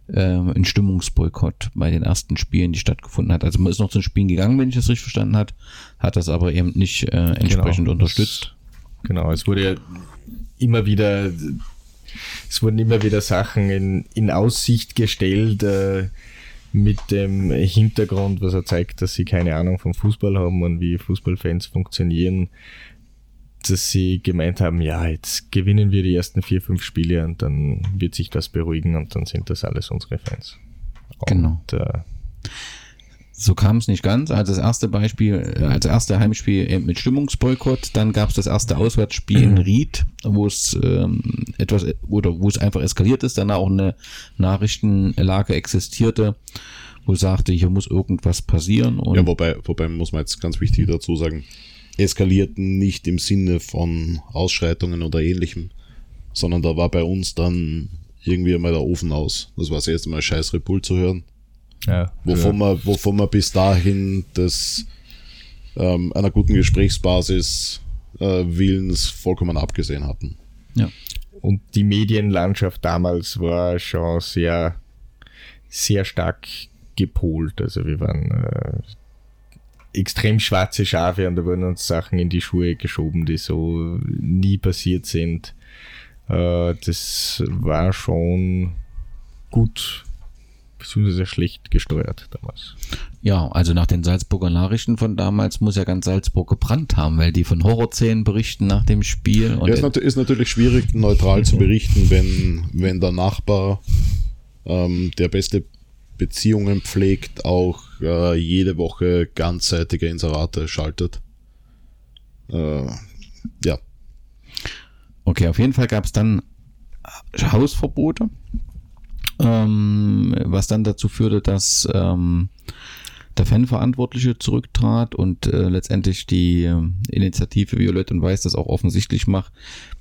einen Stimmungsboykott bei den ersten Spielen, die stattgefunden hat. Also man ist noch zu den Spielen gegangen, wenn ich das richtig verstanden habe, hat das aber eben nicht entsprechend unterstützt. Genau, es wurden immer wieder Sachen in Aussicht gestellt, mit dem Hintergrund, was er zeigt, dass sie keine Ahnung vom Fußball haben und wie Fußballfans funktionieren, dass sie gemeint haben, ja, jetzt gewinnen wir die ersten 4-5 Spiele und dann wird sich das beruhigen und dann sind das alles unsere Fans. Genau. Und, so kam es nicht ganz. Also das erste erste Heimspiel mit Stimmungsboykott, dann gab es das erste Auswärtsspiel in Ried, wo es einfach eskaliert ist, danach auch eine Nachrichtenlage existierte, wo sagte, hier muss irgendwas passieren. Und ja, wobei muss man jetzt ganz wichtig dazu sagen, eskalierten nicht im Sinne von Ausschreitungen oder Ähnlichem, sondern da war bei uns dann irgendwie mal der Ofen aus. Das war das erste Mal scheiß Repul zu hören. Ja, wovon man bis dahin des einer guten Gesprächsbasis Willens vollkommen abgesehen hatten. Ja. Und die Medienlandschaft damals war schon sehr, sehr stark gepolt. Also wir waren extrem schwarze Schafe und da wurden uns Sachen in die Schuhe geschoben, die so nie passiert sind. Das war schon gut, sehr schlecht gesteuert damals. Ja, also nach den Salzburger Nachrichten von damals muss ja ganz Salzburg gebrannt haben, weil die von Horrorszenen berichten nach dem Spiel. Und ja, ist natürlich schwierig, neutral zu berichten, wenn der Nachbar, der beste Beziehungen pflegt, auch jede Woche ganzseitige Inserate schaltet. Ja. Okay, auf jeden Fall gab es dann Hausverbote. Was dann dazu führte, dass der Fanverantwortliche zurücktrat und letztendlich die Initiative Violett und Weiß das auch offensichtlich macht,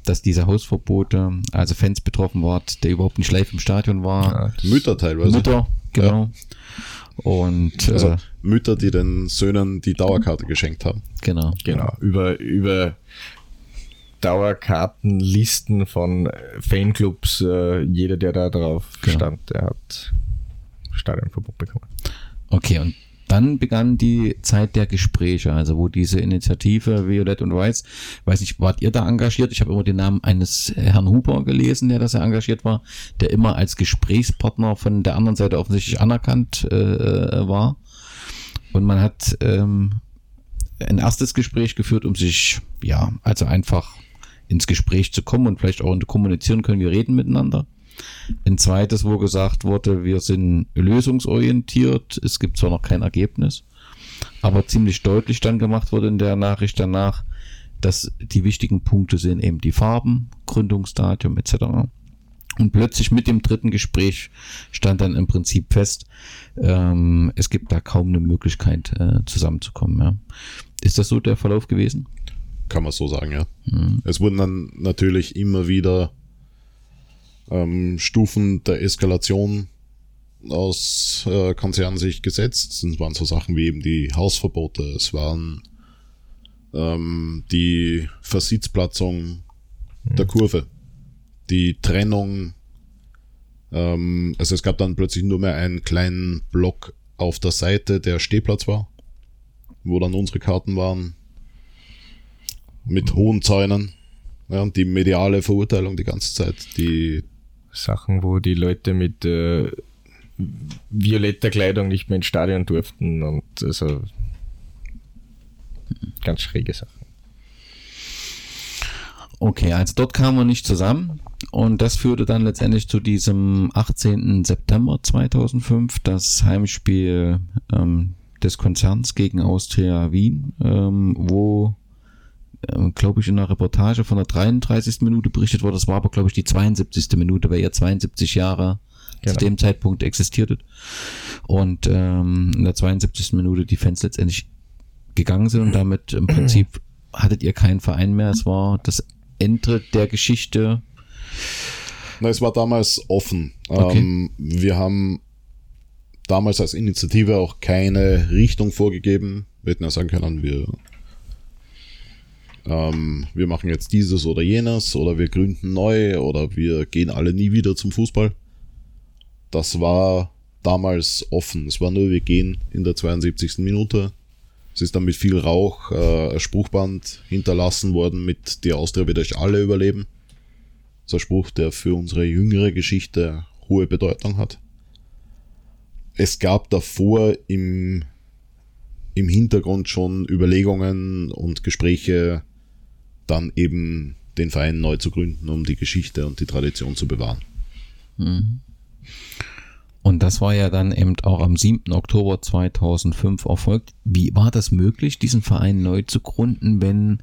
dass diese Hausverbote, also Fans betroffen waren, der überhaupt nicht live im Stadion war. Ja, Mütter teilweise. Mütter, genau. Ja. Und also Mütter, die den Söhnen die Dauerkarte geschenkt haben. Genau. Über Dauerkartenlisten von Fanclubs, jeder, der da drauf stand, der hat Stadionverbot bekommen. Okay, und dann begann die Zeit der Gespräche, also wo diese Initiative Violett und Weiß, weiß nicht, wart ihr da engagiert? Ich habe immer den Namen eines Herrn Huber gelesen, der da engagiert war, der immer als Gesprächspartner von der anderen Seite offensichtlich anerkannt war. Und man hat ein erstes Gespräch geführt, um sich, einfach ins Gespräch zu kommen und vielleicht auch kommunizieren können, wir reden miteinander. Ein zweites, wo gesagt wurde, wir sind lösungsorientiert, es gibt zwar noch kein Ergebnis, aber ziemlich deutlich dann gemacht wurde in der Nachricht danach, dass die wichtigen Punkte sind eben die Farben, Gründungsdatum etc. Und plötzlich mit dem dritten Gespräch stand dann im Prinzip fest, es gibt da kaum eine Möglichkeit zusammenzukommen. Ja. Ist das so der Verlauf gewesen? Kann man so sagen, ja. Mhm. Es wurden dann natürlich immer wieder Stufen der Eskalation aus Konzernsicht gesetzt. Es waren so Sachen wie eben die Hausverbote, es waren die Versitzplatzung der Kurve, die Trennung, also es gab dann plötzlich nur mehr einen kleinen Block auf der Seite, der Stehplatz war, wo dann unsere Karten waren. mit hohen Zäunen. Ja, und die mediale Verurteilung die ganze Zeit. Die Sachen, wo die Leute mit violetter Kleidung nicht mehr ins Stadion durften und also ganz schräge Sachen. Okay, also dort kamen wir nicht zusammen und das führte dann letztendlich zu diesem 18. September 2005, das Heimspiel des Konzerns gegen Austria Wien, wo, glaube ich, in einer Reportage von der 33. Minute berichtet wurde, das war aber, glaube ich, die 72. Minute, weil ihr 72 Jahre genau zu dem Zeitpunkt existiertet und in der 72. Minute die Fans letztendlich gegangen sind und damit im Prinzip hattet ihr keinen Verein mehr, es war das Endtritt der Geschichte. Na, es war damals offen. Okay. Wir haben damals als Initiative auch keine Richtung vorgegeben. Wir hätten ja sagen können, wir machen jetzt dieses oder jenes oder wir gründen neu oder wir gehen alle nie wieder zum Fußball. Das war damals offen. Es war nur, wir gehen in der 72. Minute. Es ist dann mit viel Rauch ein Spruchband hinterlassen worden mit "Die Austria wird euch alle überleben". So ein Spruch, der für unsere jüngere Geschichte hohe Bedeutung hat. Es gab davor im Hintergrund schon Überlegungen und Gespräche, dann eben den Verein neu zu gründen, um die Geschichte und die Tradition zu bewahren. Mhm. Und das war ja dann eben auch am 7. Oktober 2005 erfolgt. Wie war das möglich, diesen Verein neu zu gründen, wenn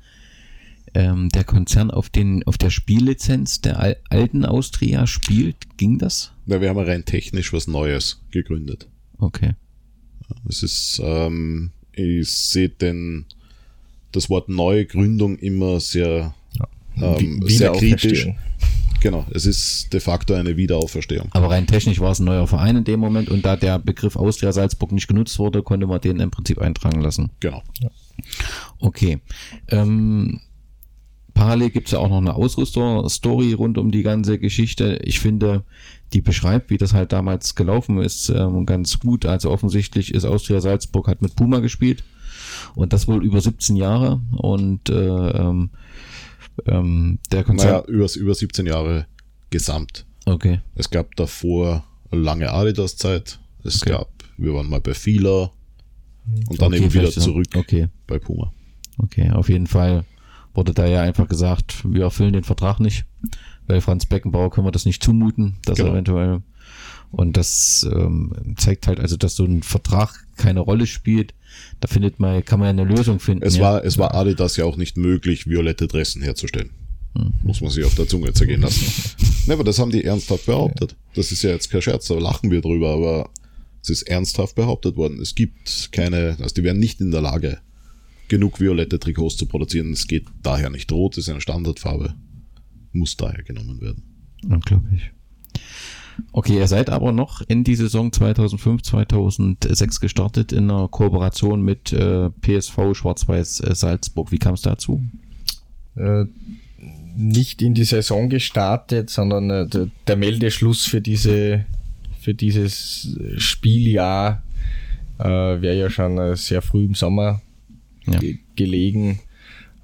der Konzern auf der Spiellizenz der alten Austria spielt? Ging das? Ja, wir haben rein technisch was Neues gegründet. Okay. Es ist, ich sehe das Wort neue Gründung immer sehr, sehr kritisch. Genau, es ist de facto eine Wiederauferstehung. Aber rein technisch war es ein neuer Verein in dem Moment und da der Begriff Austria Salzburg nicht genutzt wurde, konnte man den im Prinzip eintragen lassen. Genau. Ja. Okay. Parallel gibt es ja auch noch eine Ausrüster-Story rund um die ganze Geschichte. Ich finde, die beschreibt, wie das halt damals gelaufen ist, ganz gut. Also offensichtlich ist Austria Salzburg hat mit Puma gespielt und das wohl über 17 Jahre und der Konzern. Naja, über 17 Jahre gesamt. Okay. Es gab davor lange Adidas-Zeit. Es okay. gab, wir waren mal bei Fila und dann okay, eben wieder zurück okay. bei Puma. Okay, auf jeden Fall wurde da ja einfach gesagt, wir erfüllen den Vertrag nicht, weil Franz Beckenbauer können wir das nicht zumuten, dass genau. er eventuell. Und das zeigt halt also, dass so ein Vertrag keine Rolle spielt. Da kann man ja eine Lösung finden. Es war Adidas ja auch nicht möglich, violette Dressen herzustellen. Muss man sich auf der Zunge zergehen lassen. Ne, aber das haben die ernsthaft behauptet. Das ist ja jetzt kein Scherz, da lachen wir drüber, aber es ist ernsthaft behauptet worden. Es gibt keine, also die wären nicht in der Lage, genug violette Trikots zu produzieren. Es geht daher nicht. Rot ist eine Standardfarbe. Muss daher genommen werden. Unglaublich. Okay, ihr seid aber noch in die Saison 2005, 2006 gestartet in einer Kooperation mit PSV Schwarz-Weiß Salzburg. Wie kam es dazu? Nicht in die Saison gestartet, sondern der Meldeschluss für dieses Spieljahr wäre ja schon sehr früh im Sommer gelegen.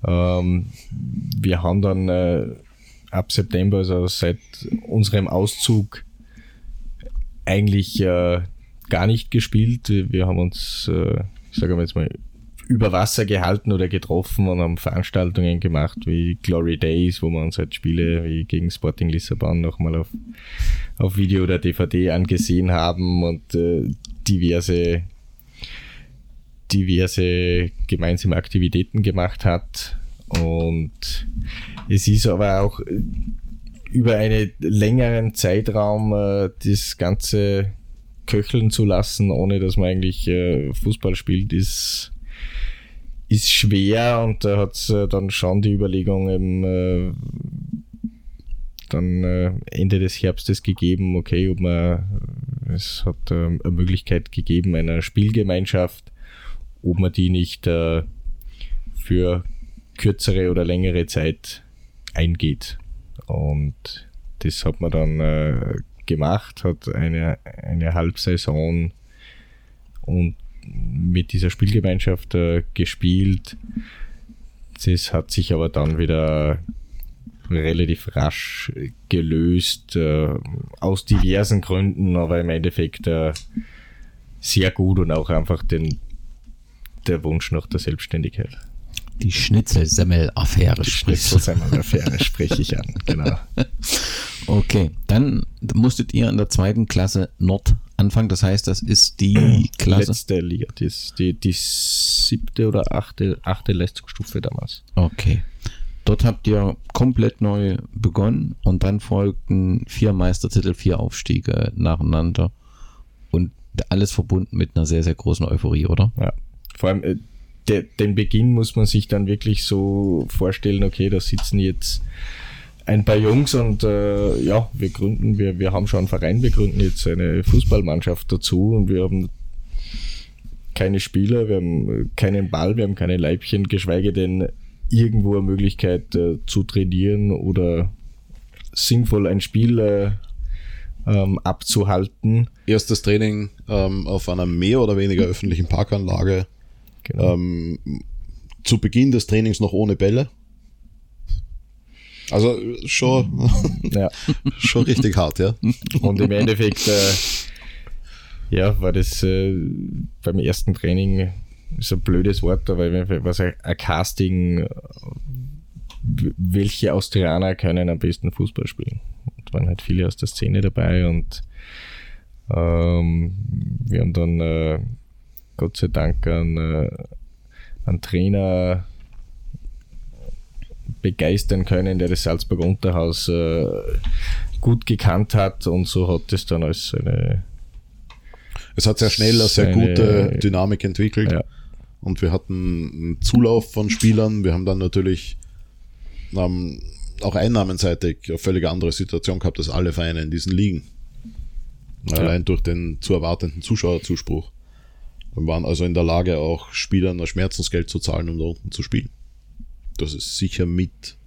Wir haben dann ab September, also seit unserem Auszug, eigentlich gar nicht gespielt. Wir haben uns, sagen wir jetzt mal, über Wasser gehalten oder getroffen und haben Veranstaltungen gemacht wie Glory Days, wo man uns halt Spiele wie gegen Sporting Lissabon nochmal auf Video oder DVD angesehen haben und diverse gemeinsame Aktivitäten gemacht hat. Und es ist aber auch über einen längeren Zeitraum das Ganze köcheln zu lassen, ohne dass man eigentlich Fußball spielt, ist schwer und da hat es dann schon die Überlegung eben dann Ende des Herbstes gegeben, okay, es hat eine Möglichkeit gegeben einer Spielgemeinschaft, ob man die nicht für kürzere oder längere Zeit eingeht. Und das hat man dann gemacht, hat eine Halbsaison und mit dieser Spielgemeinschaft gespielt. Skepsis hat sich aber dann wieder relativ rasch gelöst, aus diversen Gründen, aber im Endeffekt sehr gut und auch einfach der Wunsch nach der Selbstständigkeit. Die Schnitzelsemmel-Affäre spreche ich an, genau. Okay, dann musstet ihr in der zweiten Klasse Nord anfangen, das heißt, das ist die Klasse? Letzte Liga, die siebte oder achte Leistungsstufe damals. Okay, dort habt ihr komplett neu begonnen und dann folgten 4 Meistertitel, 4 Aufstiege nacheinander und alles verbunden mit einer sehr, sehr großen Euphorie, oder? Ja, vor allem den Beginn muss man sich dann wirklich so vorstellen, okay, da sitzen jetzt ein paar Jungs und wir haben schon einen Verein, wir gründen jetzt eine Fußballmannschaft dazu und wir haben keine Spieler, wir haben keinen Ball, wir haben keine Leibchen, geschweige denn irgendwo eine Möglichkeit zu trainieren oder sinnvoll ein Spiel abzuhalten. Erstes Training auf einer mehr oder weniger öffentlichen Parkanlage. Genau. Zu Beginn des Trainings noch ohne Bälle. Also schon, ja. Schon richtig hart, ja. Und im Endeffekt war das beim ersten Training, ist ein blödes Wort, aber was ein Casting, welche Austrianer können am besten Fußball spielen. Und waren halt viele aus der Szene dabei und wir haben dann Gott sei Dank einen Trainer begeistern können, der das Salzburg Unterhaus gut gekannt hat, und so hat es dann als es hat sehr schnell eine sehr gute Dynamik entwickelt, ja. Und wir hatten einen Zulauf von Spielern, wir haben dann natürlich auch einnahmenseitig eine völlig andere Situation gehabt als alle Vereine in diesen Ligen, ja. Allein durch den zu erwartenden Zuschauerzuspruch. Wir waren also in der Lage, auch Spielern ein Schmerzensgeld zu zahlen, um da unten zu spielen. Das ist sicher mit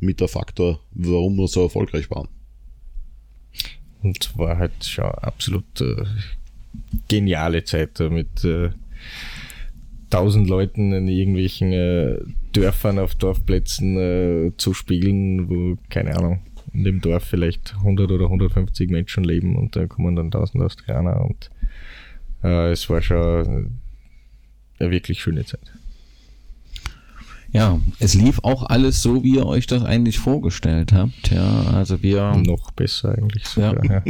der Faktor, warum wir so erfolgreich waren. Und war halt schon absolut geniale Zeit mit 1000 Leuten in irgendwelchen Dörfern auf Dorfplätzen zu spielen, wo, keine Ahnung, in dem Dorf vielleicht 100 oder 150 Menschen leben und da kommen dann 1000 Australier und es war schon eine wirklich schöne Zeit. Ja, es lief auch alles so, wie ihr euch das eigentlich vorgestellt habt. Ja, also wir noch besser eigentlich sogar. Ja,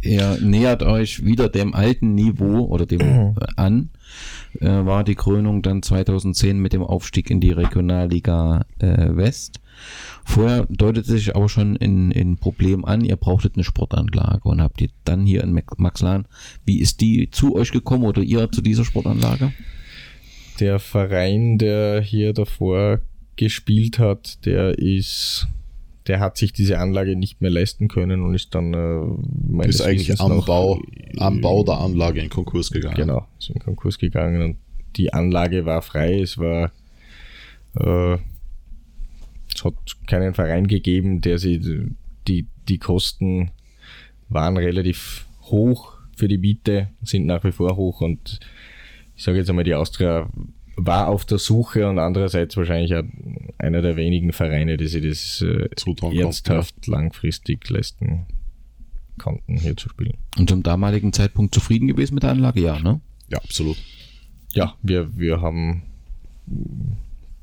ihr nähert euch wieder dem alten Niveau oder dem an. War die Krönung dann 2010 mit dem Aufstieg in die Regionalliga West. Vorher deutete sich aber schon ein Problem an, ihr brauchtet eine Sportanlage und habt ihr dann hier in Maxglan, wie ist die zu euch gekommen oder ihr zu dieser Sportanlage? Der Verein, der hier davor gespielt hat, der hat sich diese Anlage nicht mehr leisten können und ist dann meines Wissens ist eigentlich am Bau der Anlage in Konkurs gegangen. Genau, ist in Konkurs gegangen und die Anlage war frei, es hat keinen Verein gegeben, der sie die Kosten waren relativ hoch für die Miete, sind nach wie vor hoch und ich sage jetzt einmal, die Austria war auf der Suche und andererseits wahrscheinlich auch einer der wenigen Vereine, die sich das ernsthaft langfristig leisten konnten, hier zu spielen. Und zum damaligen Zeitpunkt zufrieden gewesen mit der Anlage? Ja, ne? Ja, absolut. Ja, wir haben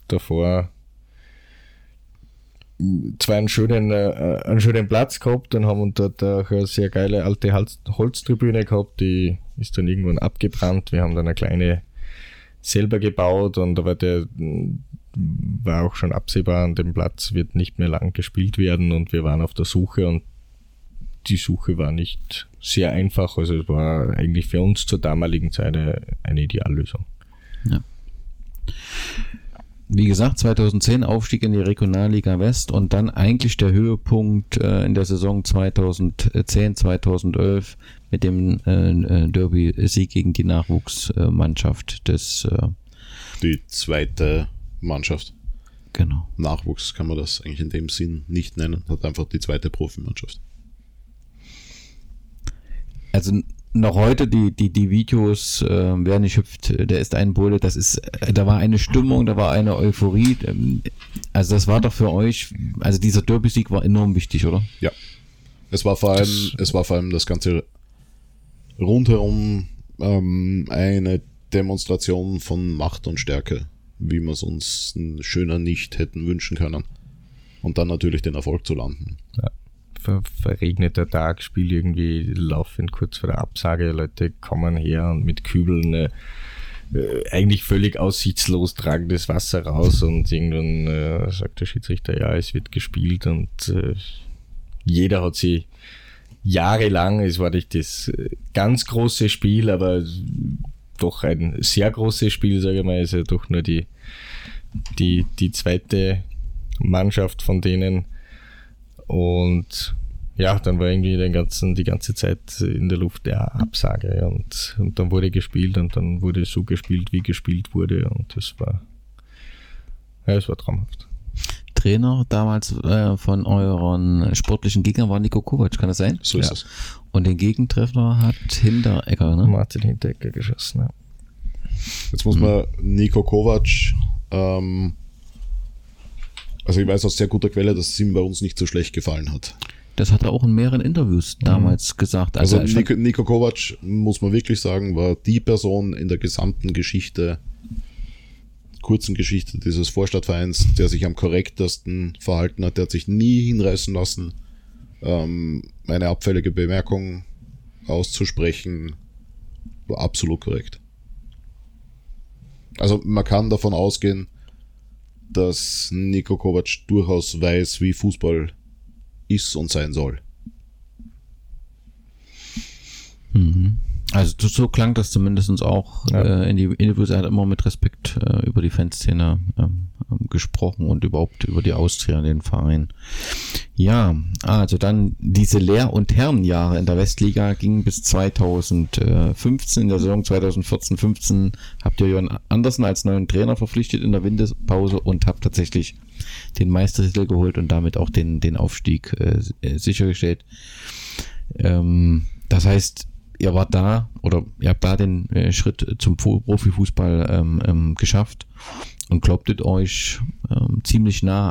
davor zwar einen schönen Platz gehabt, dann haben wir dort auch eine sehr geile alte Holztribüne gehabt, die ist dann irgendwann abgebrannt. Wir haben dann eine kleine selber gebaut, und aber der war auch schon absehbar, an dem Platz wird nicht mehr lang gespielt werden, und wir waren auf der Suche und die Suche war nicht sehr einfach, also es war eigentlich für uns zur damaligen Zeit eine Ideallösung. Ja. Wie gesagt, 2010 Aufstieg in die Regionalliga West und dann eigentlich der Höhepunkt in der Saison 2010/2011 mit dem Derby-Sieg gegen die Nachwuchsmannschaft des... Die zweite Mannschaft. Genau. Nachwuchs kann man das eigentlich in dem Sinn nicht nennen, hat einfach die zweite Profimannschaft. Also noch heute die Videos, wer nicht hüpft, der ist ein Bulle, das ist, da war eine Stimmung, da war eine Euphorie, also das war doch für euch, also dieser Derby-Sieg war enorm wichtig, oder? Ja, es war vor allem das ganze rundherum eine Demonstration von Macht und Stärke, wie wir es uns schöner nicht hätten wünschen können und dann natürlich den Erfolg zu landen. Ja. Verregneter Tag, Spiel irgendwie laufend kurz vor der Absage, Leute kommen her und mit Kübeln eigentlich völlig aussichtslos tragen das Wasser raus und irgendwann sagt der Schiedsrichter, ja, es wird gespielt und jeder hat sie jahrelang, es war nicht das ganz große Spiel, aber doch ein sehr großes Spiel, sage ich mal, ist ja doch nur die zweite Mannschaft von denen. Und ja, dann war irgendwie die ganze Zeit in der Luft der Absage und dann wurde gespielt und dann wurde so gespielt, wie gespielt wurde und das war traumhaft. Trainer damals von euren sportlichen Gegnern war Niko Kovac, kann das sein? So ist es. Und den Gegentreffer hat Hinteregger, ne? Martin Hinteregger geschossen, ja. Jetzt muss man Niko Kovac also ich weiß aus sehr guter Quelle, dass es ihm bei uns nicht so schlecht gefallen hat. Das hat er auch in mehreren Interviews damals gesagt. Also Niko Kovac, muss man wirklich sagen, war die Person in der gesamten kurzen Geschichte dieses Vorstadtvereins, der sich am korrektesten verhalten hat. Der hat sich nie hinreißen lassen, eine abfällige Bemerkung auszusprechen. War absolut korrekt. Also man kann davon ausgehen, dass Niko Kovac durchaus weiß, wie Fußball ist und sein soll. Mhm. Also so klang das zumindest auch in die Interviews. Er hat immer mit Respekt über die Fanszene gesprochen und überhaupt über die Austria, den Verein. Ja, also dann diese Lehr- und Herrenjahre in der Westliga gingen bis 2015. In der Saison 2014-15 habt ihr Jörn Andersen als neuen Trainer verpflichtet in der Winterpause und habt tatsächlich den Meistertitel geholt und damit auch den Aufstieg sichergestellt. Das heißt, ihr wart da oder ihr habt da den Schritt zum Profifußball geschafft und glaubtet euch ziemlich nah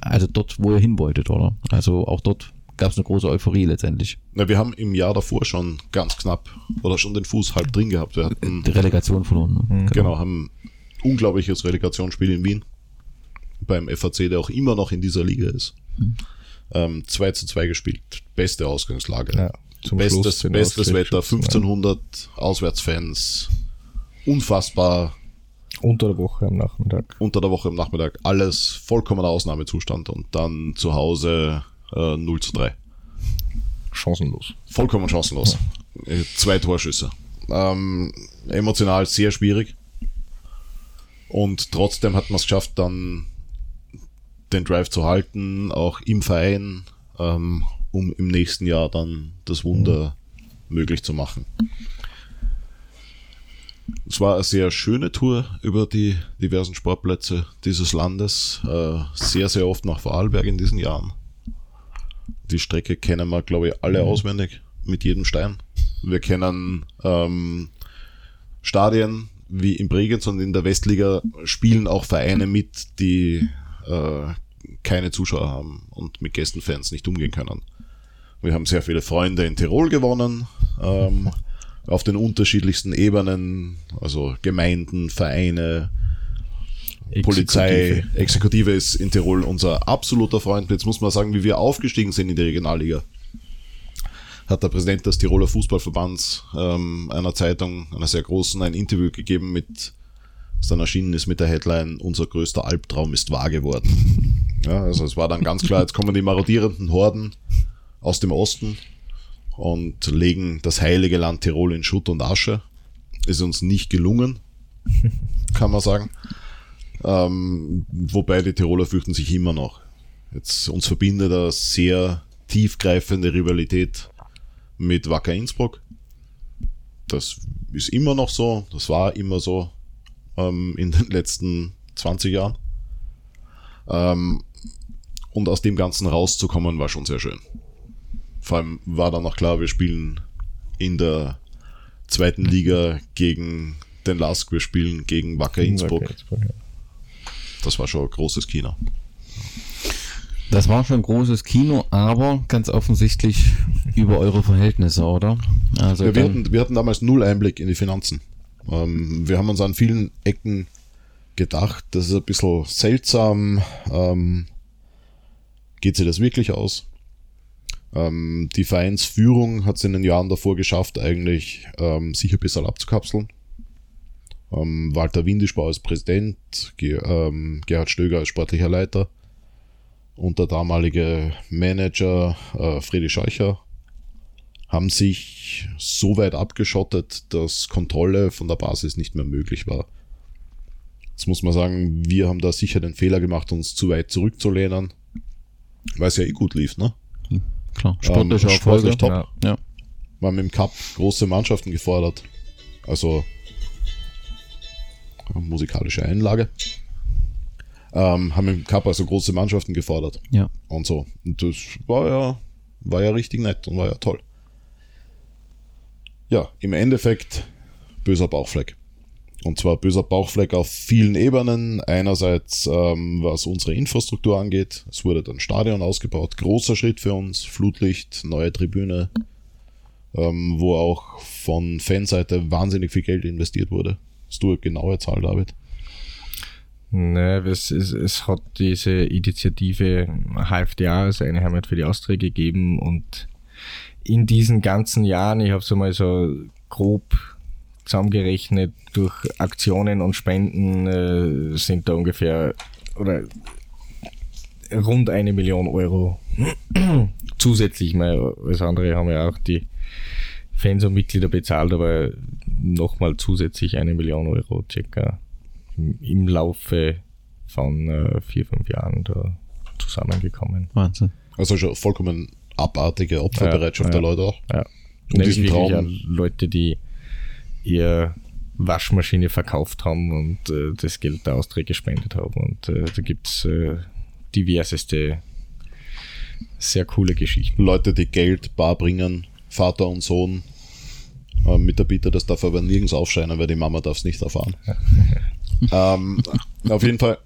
also dort, wo ihr hin wolltet, oder? Also auch dort gab es eine große Euphorie letztendlich. Ja, wir haben im Jahr davor schon ganz knapp oder schon den Fuß halb drin gehabt. Wir hatten die Relegation verloren. Ne? Genau, haben ein unglaubliches Relegationsspiel in Wien beim FAC, der auch immer noch in dieser Liga ist. 2-2 gespielt, beste Ausgangslage. Ja. Bestes Wetter, 1500 Auswärtsfans, unfassbar. Unter der Woche am Nachmittag, alles vollkommener Ausnahmezustand und dann zu Hause 0-3. Chancenlos. Vollkommen chancenlos. Ja. 2 Torschüsse. Emotional sehr schwierig und trotzdem hat man es geschafft, dann den Drive zu halten, auch im Verein, um im nächsten Jahr dann das Wunder möglich zu machen. Es war eine sehr schöne Tour über die diversen Sportplätze dieses Landes, sehr, sehr oft nach Vorarlberg in diesen Jahren. Die Strecke kennen wir, glaube ich, alle auswendig, mit jedem Stein. Wir kennen Stadien wie in Bregenz und in der Westliga spielen auch Vereine mit, die keine Zuschauer haben und mit Gästenfans nicht umgehen können. Wir haben sehr viele Freunde in Tirol gewonnen, auf den unterschiedlichsten Ebenen, also Gemeinden, Vereine, Exekutive. Polizei, Exekutive ist in Tirol unser absoluter Freund. Jetzt muss man sagen, wie wir aufgestiegen sind in die Regionalliga, hat der Präsident des Tiroler Fußballverbands einer Zeitung, einer sehr großen, ein Interview gegeben, das dann erschienen ist mit der Headline, unser größter Albtraum ist wahr geworden. Ja, also es war dann ganz klar, jetzt kommen die marodierenden Horden aus dem Osten und legen das heilige Land Tirol in Schutt und Asche. Ist uns nicht gelungen, kann man sagen. Wobei die Tiroler fürchten sich immer noch. Jetzt uns verbindet eine sehr tiefgreifende Rivalität mit Wacker Innsbruck. Das ist immer noch so, das war immer so in den letzten 20 Jahren. Und aus dem Ganzen rauszukommen war schon sehr schön. Vor allem war dann auch klar, wir spielen in der zweiten Liga gegen den LASK. Wir spielen gegen Wacker Innsbruck. Das war schon ein großes Kino. Das war schon ein großes Kino, aber ganz offensichtlich über eure Verhältnisse, oder? Also ja, wir hatten damals null Einblick in die Finanzen. Wir haben uns an vielen Ecken gedacht, das ist ein bisschen seltsam. Geht sich das wirklich aus? Die Vereinsführung hat es in den Jahren davor geschafft, eigentlich sich ein bisschen abzukapseln. Walter Windischbau als Präsident, Gerhard Stöger als sportlicher Leiter und der damalige Manager Friedrich Scheucher haben sich so weit abgeschottet, dass Kontrolle von der Basis nicht mehr möglich war. Jetzt muss man sagen, wir haben da sicher den Fehler gemacht, uns zu weit zurückzulehnen, weil es ja eh gut lief, ne? Klar, sportlich top. Ja. Wir haben im Cup große Mannschaften gefordert, also musikalische Einlage, haben im Cup also große Mannschaften gefordert, ja, und so. Und das war ja richtig nett und war ja toll. Ja, im Endeffekt böser Bauchfleck. Und zwar böser Bauchfleck auf vielen Ebenen. Einerseits, was unsere Infrastruktur angeht. Es wurde dann Stadion ausgebaut. Großer Schritt für uns. Flutlicht, neue Tribüne, wo auch von Fanseite wahnsinnig viel Geld investiert wurde. Hast du eine genaue Zahl, David? Nein, es hat diese Initiative HFDA, also eine Heimat für die Austria, gegeben. Und in diesen ganzen Jahren, ich habe es einmal so grob zusammengerechnet, durch Aktionen und Spenden sind da ungefähr oder rund 1 Million Euro zusätzlich mal. Als andere haben ja auch die Fans und Mitglieder bezahlt, aber nochmal zusätzlich 1 Million Euro circa im Laufe von 4-5 Jahren da zusammengekommen. Wahnsinn. Also schon vollkommen abartige Opferbereitschaft der Leute auch. Ja. Und diesen Traum an Leute, die ihr Waschmaschine verkauft haben und das Geld der Austria gespendet haben. Und da gibt es diverseste, sehr coole Geschichten. Leute, die Geld bar bringen, Vater und Sohn, Mitarbeiter, das darf aber nirgends aufscheinen, weil die Mama darf es nicht erfahren. Auf jeden Fall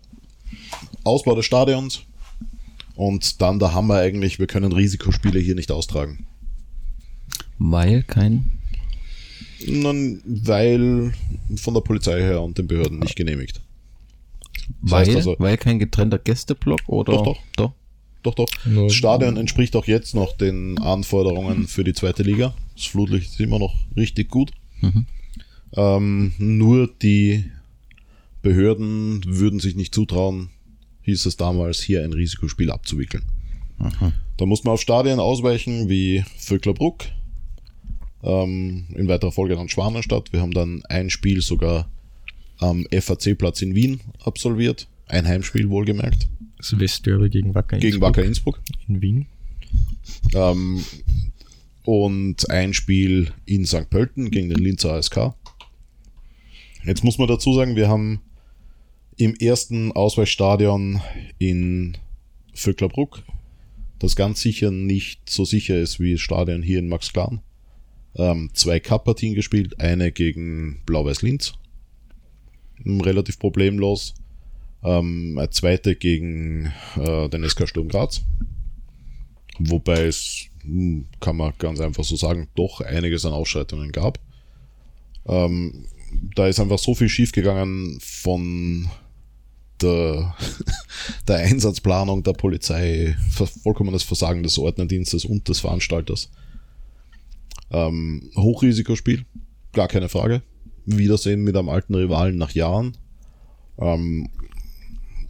Ausbau des Stadions und dann der Hammer eigentlich, wir können Risikospiele hier nicht austragen. Weil kein... Weil von der Polizei her und den Behörden nicht genehmigt. Das heißt also, weil kein getrennter Gästeblock oder? Doch. Das Stadion entspricht auch jetzt noch den Anforderungen für die zweite Liga. Das Flutlicht ist immer noch richtig gut. Mhm. Nur die Behörden würden sich nicht zutrauen, hieß es damals, hier ein Risikospiel abzuwickeln. Aha. Da muss man auf Stadien ausweichen wie Vöcklabruck. In weiterer Folge dann Schwanenstadt. Wir haben dann ein Spiel sogar am FAC-Platz in Wien absolviert. Ein Heimspiel wohlgemerkt. Das Westderby gegen Wacker Innsbruck. In Wien. Und ein Spiel in St. Pölten gegen den Linzer ASK. Jetzt muss man dazu sagen, wir haben im ersten Ausweichstadion in Vöcklabruck, das ganz sicher nicht so sicher ist wie das Stadion hier in Maxglan, 2 Cup-Partien gespielt, eine gegen Blau-Weiß-Linz, relativ problemlos, eine zweite gegen den SK Sturm Graz, wobei es, kann man ganz einfach so sagen, doch einiges an Ausschreitungen gab. Da ist einfach so viel schiefgegangen von der Einsatzplanung der Polizei, vollkommenes Versagen des Ordnerdienstes und des Veranstalters. Hochrisikospiel, gar keine Frage. Wiedersehen mit einem alten Rivalen nach Jahren. Und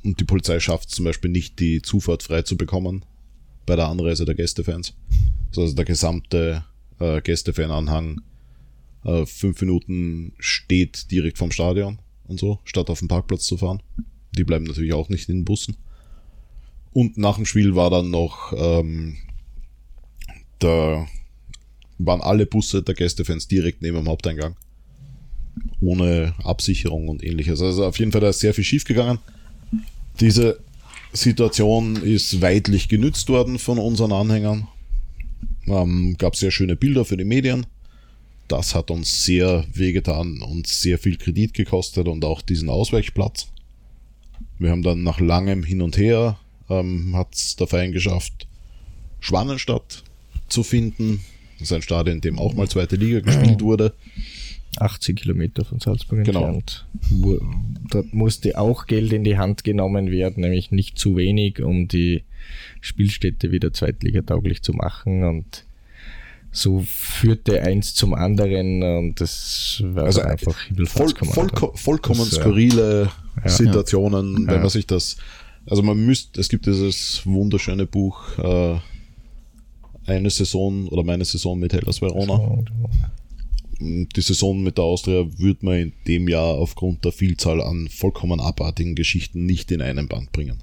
die Polizei schafft es zum Beispiel nicht, die Zufahrt frei zu bekommen bei der Anreise der Gästefans. Also der gesamte Gästefananhang 5 Minuten steht direkt vom Stadion und so, statt auf den Parkplatz zu fahren. Die bleiben natürlich auch nicht in den Bussen. Und nach dem Spiel war dann noch waren alle Busse der Gästefans direkt neben dem Haupteingang. Ohne Absicherung und ähnliches. Also auf jeden Fall, da ist sehr viel schief gegangen. Diese Situation ist weitlich genützt worden von unseren Anhängern. Gab sehr schöne Bilder für die Medien. das hat uns sehr wehgetan und sehr viel Kredit gekostet und auch diesen Ausweichplatz. Wir haben dann nach langem Hin und Her, hat es der Verein geschafft, Schwanenstadt zu finden. Das ist ein Stadion, in dem auch mal zweite Liga gespielt wurde. 80 Kilometer von Salzburg entfernt. Genau. Da musste auch Geld in die Hand genommen werden, nämlich nicht zu wenig, um die Spielstätte wieder zweitligatauglich zu machen, und so führte eins zum anderen, und das war also einfach vollkommen skurrile Situationen, wenn man sich das, also man müsste, es gibt dieses wunderschöne Buch Eine Saison oder Meine Saison mit Hellas Verona. Die Saison mit der Austria würde man in dem Jahr aufgrund der Vielzahl an vollkommen abartigen Geschichten nicht in einen Band bringen.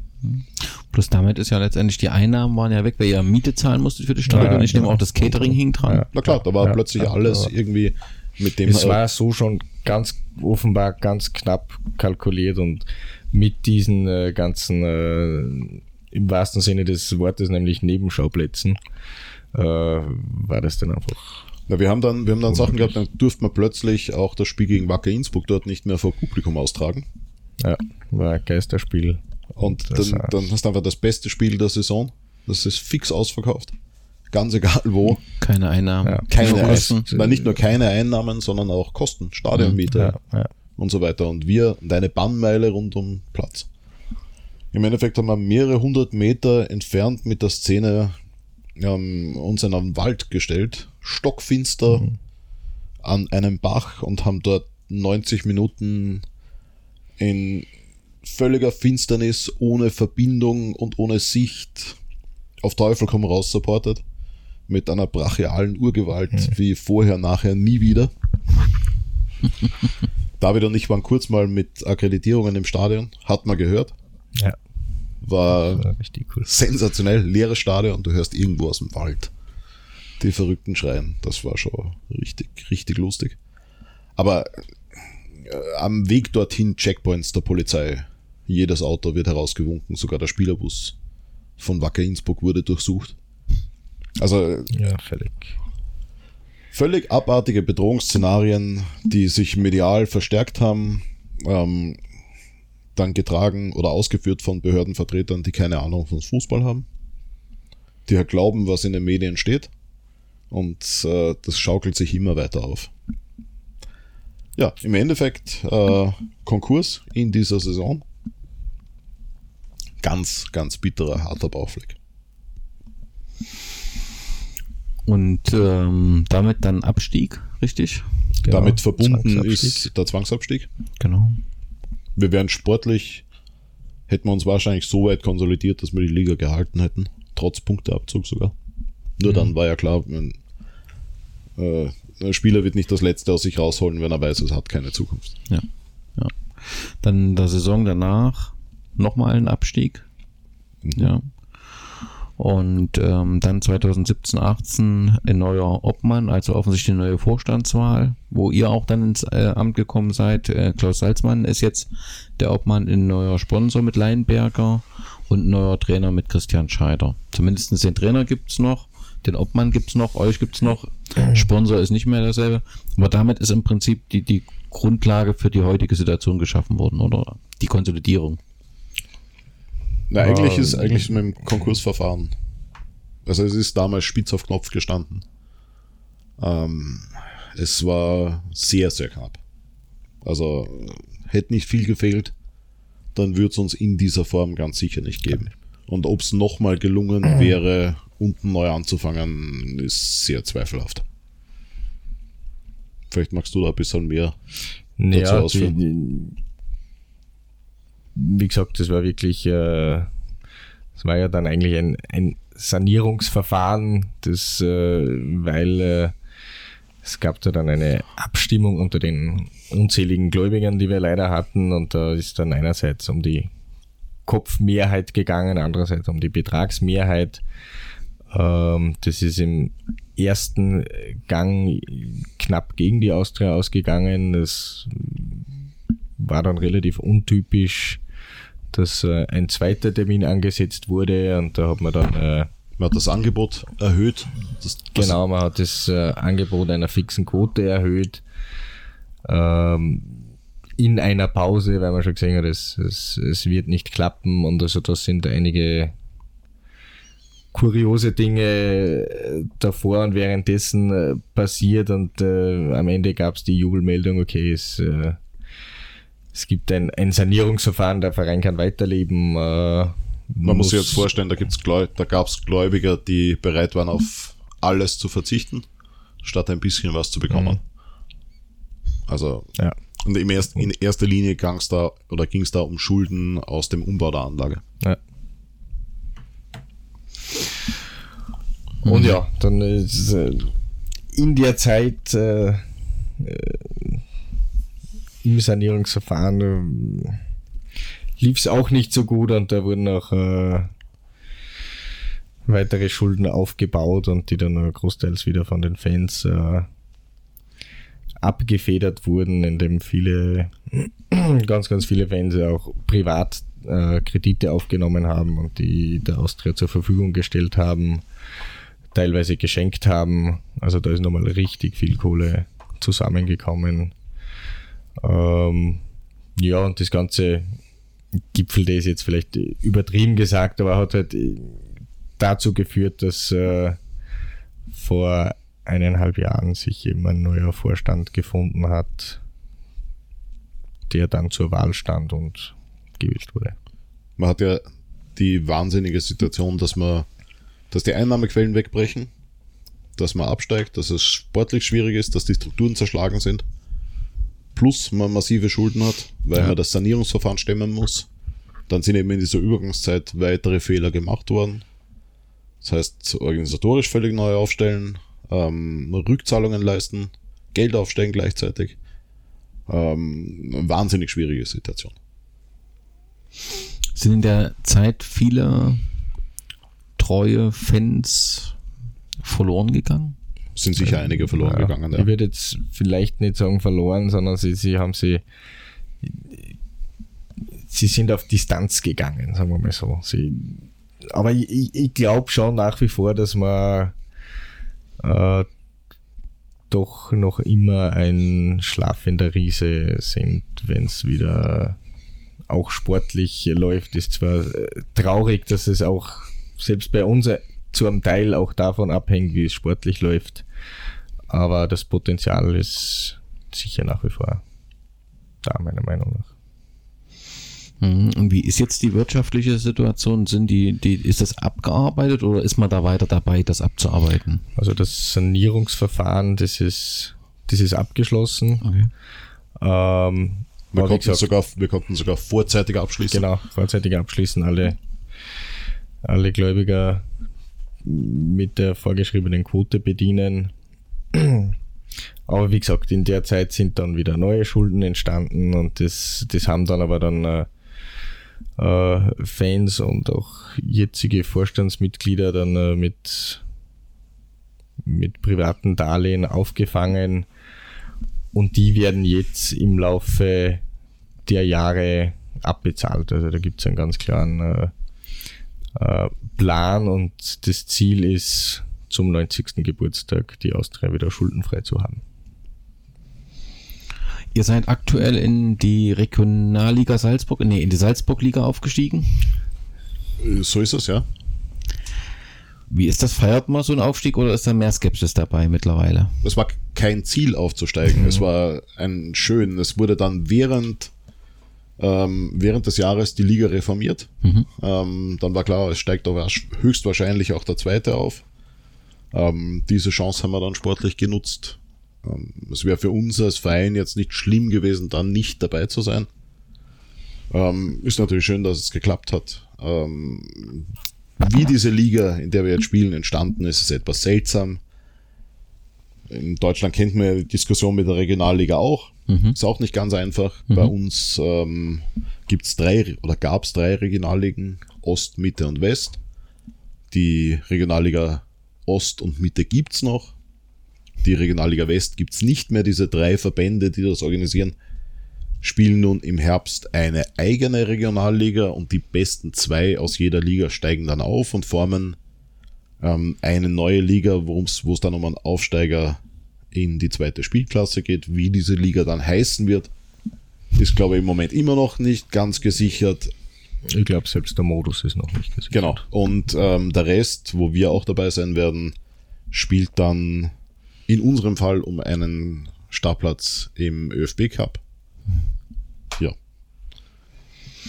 Plus damit ist ja letztendlich, die Einnahmen waren ja weg, weil ihr Miete zahlen musstet für das Stadion, und ich nehme auch das Catering hing dran. Ja, na klar, da war plötzlich alles irgendwie mit dem... Es war so schon ganz offenbar ganz knapp kalkuliert, und mit diesen ganzen, im wahrsten Sinne des Wortes, nämlich Nebenschauplätzen, war das dann einfach... Ja, wir haben dann Sachen gehabt, dann durfte man plötzlich auch das Spiel gegen Wacker Innsbruck dort nicht mehr vor Publikum austragen. Ja, war ein Geisterspiel. Und dann hast du einfach das beste Spiel der Saison. Das ist fix ausverkauft. Ganz egal wo. Keine Einnahmen. Ja. Keine Kosten. Nicht nur keine Einnahmen, sondern auch Kosten. Stadionmiete und so weiter. Und eine Bannmeile rund um Platz. Im Endeffekt haben wir mehrere hundert Meter entfernt mit der Szene uns in einen Wald gestellt. Stockfinster an einem Bach, und haben dort 90 Minuten in völliger Finsternis, ohne Verbindung und ohne Sicht, auf Teufel komm raus supportet, mit einer brachialen Urgewalt wie vorher, nachher, nie wieder. David und ich waren kurz mal mit Akkreditierungen im Stadion, hat man gehört. Ja. War richtig cool. Sensationell, leeres Stadion, du hörst irgendwo aus dem Wald die Verrückten schreien. Das war schon richtig, richtig lustig. Aber am Weg dorthin Checkpoints der Polizei. Jedes Auto wird herausgewunken, sogar der Spielerbus von Wacker Innsbruck wurde durchsucht. Also ja, völlig abartige Bedrohungsszenarien, die sich medial verstärkt haben, dann getragen oder ausgeführt von Behördenvertretern, die keine Ahnung von Fußball haben, die halt glauben, was in den Medien steht, und das schaukelt sich immer weiter auf. Ja, im Endeffekt Konkurs in dieser Saison. Ganz, ganz bitterer, harter Baufleck. Und damit dann Abstieg, richtig? Genau. Damit verbunden ist der Zwangsabstieg. Genau. Wir wären sportlich, hätten wir uns wahrscheinlich so weit konsolidiert, dass wir die Liga gehalten hätten, trotz Punkteabzug sogar. Nur dann war ja klar, ein Spieler wird nicht das Letzte aus sich rausholen, wenn er weiß, es hat keine Zukunft. Ja, ja. Dann der Saison danach nochmal ein Abstieg. Ja. Und dann 2017/18 ein neuer Obmann, also offensichtlich eine neue Vorstandswahl, wo ihr auch dann ins Amt gekommen seid. Klaus Salzmann ist jetzt der Obmann, ein neuer Sponsor mit Leinberger und ein neuer Trainer mit Christian Scheider. Zumindest den Trainer gibt es noch. Den Obmann gibt es noch, euch gibt es noch, Sponsor ist nicht mehr derselbe. Aber damit ist im Prinzip die Grundlage für die heutige Situation geschaffen worden, oder? Die Konsolidierung. Na, eigentlich ist mit dem Konkursverfahren. Also es ist damals spitz auf Knopf gestanden. Es war sehr, sehr knapp. Also hätte nicht viel gefehlt, dann würde es uns in dieser Form ganz sicher nicht geben. Und ob es nochmal gelungen wäre, unten neu anzufangen, ist sehr zweifelhaft. Vielleicht magst du da ein bisschen mehr dazu ausführen. Wie gesagt, das war wirklich, das war ja dann eigentlich ein Sanierungsverfahren, weil es gab da dann eine Abstimmung unter den unzähligen Gläubigern, die wir leider hatten, und da ist dann einerseits um die Kopfmehrheit gegangen, andererseits um die Betragsmehrheit. Das ist im ersten Gang knapp gegen die Austria ausgegangen. Das war dann relativ untypisch, dass ein zweiter Termin angesetzt wurde, und da hat man dann Man hat das Angebot erhöht. Genau, man hat das Angebot einer fixen Quote erhöht. In einer Pause, weil man schon gesehen hat, es wird nicht klappen. Und also das sind einige kuriose Dinge davor und währenddessen passiert. Und am Ende gab es die Jubelmeldung, okay, es gibt ein Sanierungsverfahren, der Verein kann weiterleben. Man muss sich jetzt vorstellen, da gab es Gläubiger, die bereit waren, auf alles zu verzichten, statt ein bisschen was zu bekommen. Also ja. Und in erster Linie ging es da um Schulden aus dem Umbau der Anlage. Ja. Und ja, dann ist in der Zeit im Sanierungsverfahren lief es auch nicht so gut und da wurden auch weitere Schulden aufgebaut und die dann großteils wieder von den Fans abgefedert wurden, indem ganz, ganz viele Fans auch privat Kredite aufgenommen haben und die der Austria zur Verfügung gestellt haben, teilweise geschenkt haben. Also da ist nochmal richtig viel Kohle zusammengekommen. Ja, und das Ganze gipfelte, ist jetzt vielleicht übertrieben gesagt, aber hat halt dazu geführt, dass vor 1,5 Jahren sich eben ein neuer Vorstand gefunden hat, der dann zur Wahl stand und gewählt wurde. Man hat ja die wahnsinnige Situation, dass die Einnahmequellen wegbrechen, dass man absteigt, dass es sportlich schwierig ist, dass die Strukturen zerschlagen sind. Plus man massive Schulden hat, weil man das Sanierungsverfahren stemmen muss. Dann sind eben in dieser Übergangszeit weitere Fehler gemacht worden. Das heißt, organisatorisch völlig neu aufstellen, Rückzahlungen leisten, Geld aufstellen gleichzeitig. Wahnsinnig schwierige Situation. Sind in der Zeit viele treue Fans verloren gegangen? Sind sicher einige verloren gegangen. Ja. Ich würde jetzt vielleicht nicht sagen verloren, sondern sie sind auf Distanz gegangen, sagen wir mal so. Aber ich glaube schon nach wie vor, dass man doch noch immer ein schlafender Riese sind, wenn es wieder auch sportlich läuft. Ist zwar traurig, dass es auch selbst bei uns zu einem Teil auch davon abhängt, wie es sportlich läuft. Aber das Potenzial ist sicher nach wie vor da, meiner Meinung nach. Und wie ist jetzt die wirtschaftliche Situation? Ist das abgearbeitet oder ist man da weiter dabei, das abzuarbeiten? Also das Sanierungsverfahren, das ist abgeschlossen. Okay. Wir konnten sogar vorzeitig abschließen. Genau, vorzeitig abschließen. Alle Gläubiger mit der vorgeschriebenen Quote bedienen. Aber wie gesagt, in der Zeit sind dann wieder neue Schulden entstanden und das haben dann aber dann Fans und auch jetzige Vorstandsmitglieder dann mit privaten Darlehen aufgefangen und die werden jetzt im Laufe der Jahre abbezahlt. Also da gibt es einen ganz klaren Plan und das Ziel ist, zum 90. Geburtstag die Austria wieder schuldenfrei zu haben. Ihr seid aktuell in die Regionalliga Salzburg, in die Salzburg-Liga aufgestiegen? So ist es, ja. Wie ist das? Feiert man so einen Aufstieg oder ist da mehr Skepsis dabei mittlerweile? Es war kein Ziel aufzusteigen, es war es wurde dann während des Jahres die Liga reformiert. Dann war klar, es steigt aber höchstwahrscheinlich auch der Zweite auf. Diese Chance haben wir dann sportlich genutzt. Es wäre für uns als Verein jetzt nicht schlimm gewesen, dann nicht dabei zu sein. Ist natürlich schön, dass es geklappt hat. Wie diese Liga, in der wir jetzt spielen, entstanden ist, ist etwas seltsam. In Deutschland kennt man ja die Diskussion mit der Regionalliga auch. Ist auch nicht ganz einfach. Bei uns gab es drei Regionalligen, Ost, Mitte und West. Die Regionalliga Ost und Mitte gibt es noch. Die Regionalliga West gibt es nicht mehr. Diese drei Verbände, die das organisieren, spielen nun im Herbst eine eigene Regionalliga und die besten zwei aus jeder Liga steigen dann auf und formen eine neue Liga, wo es dann um einen Aufsteiger in die zweite Spielklasse geht. Wie diese Liga dann heißen wird, ist, glaube ich, im Moment immer noch nicht ganz gesichert. Ich glaube, selbst der Modus ist noch nicht gesichert. Genau. Und der Rest, wo wir auch dabei sein werden, spielt dann in unserem Fall um einen Startplatz im ÖFB Cup. Ja.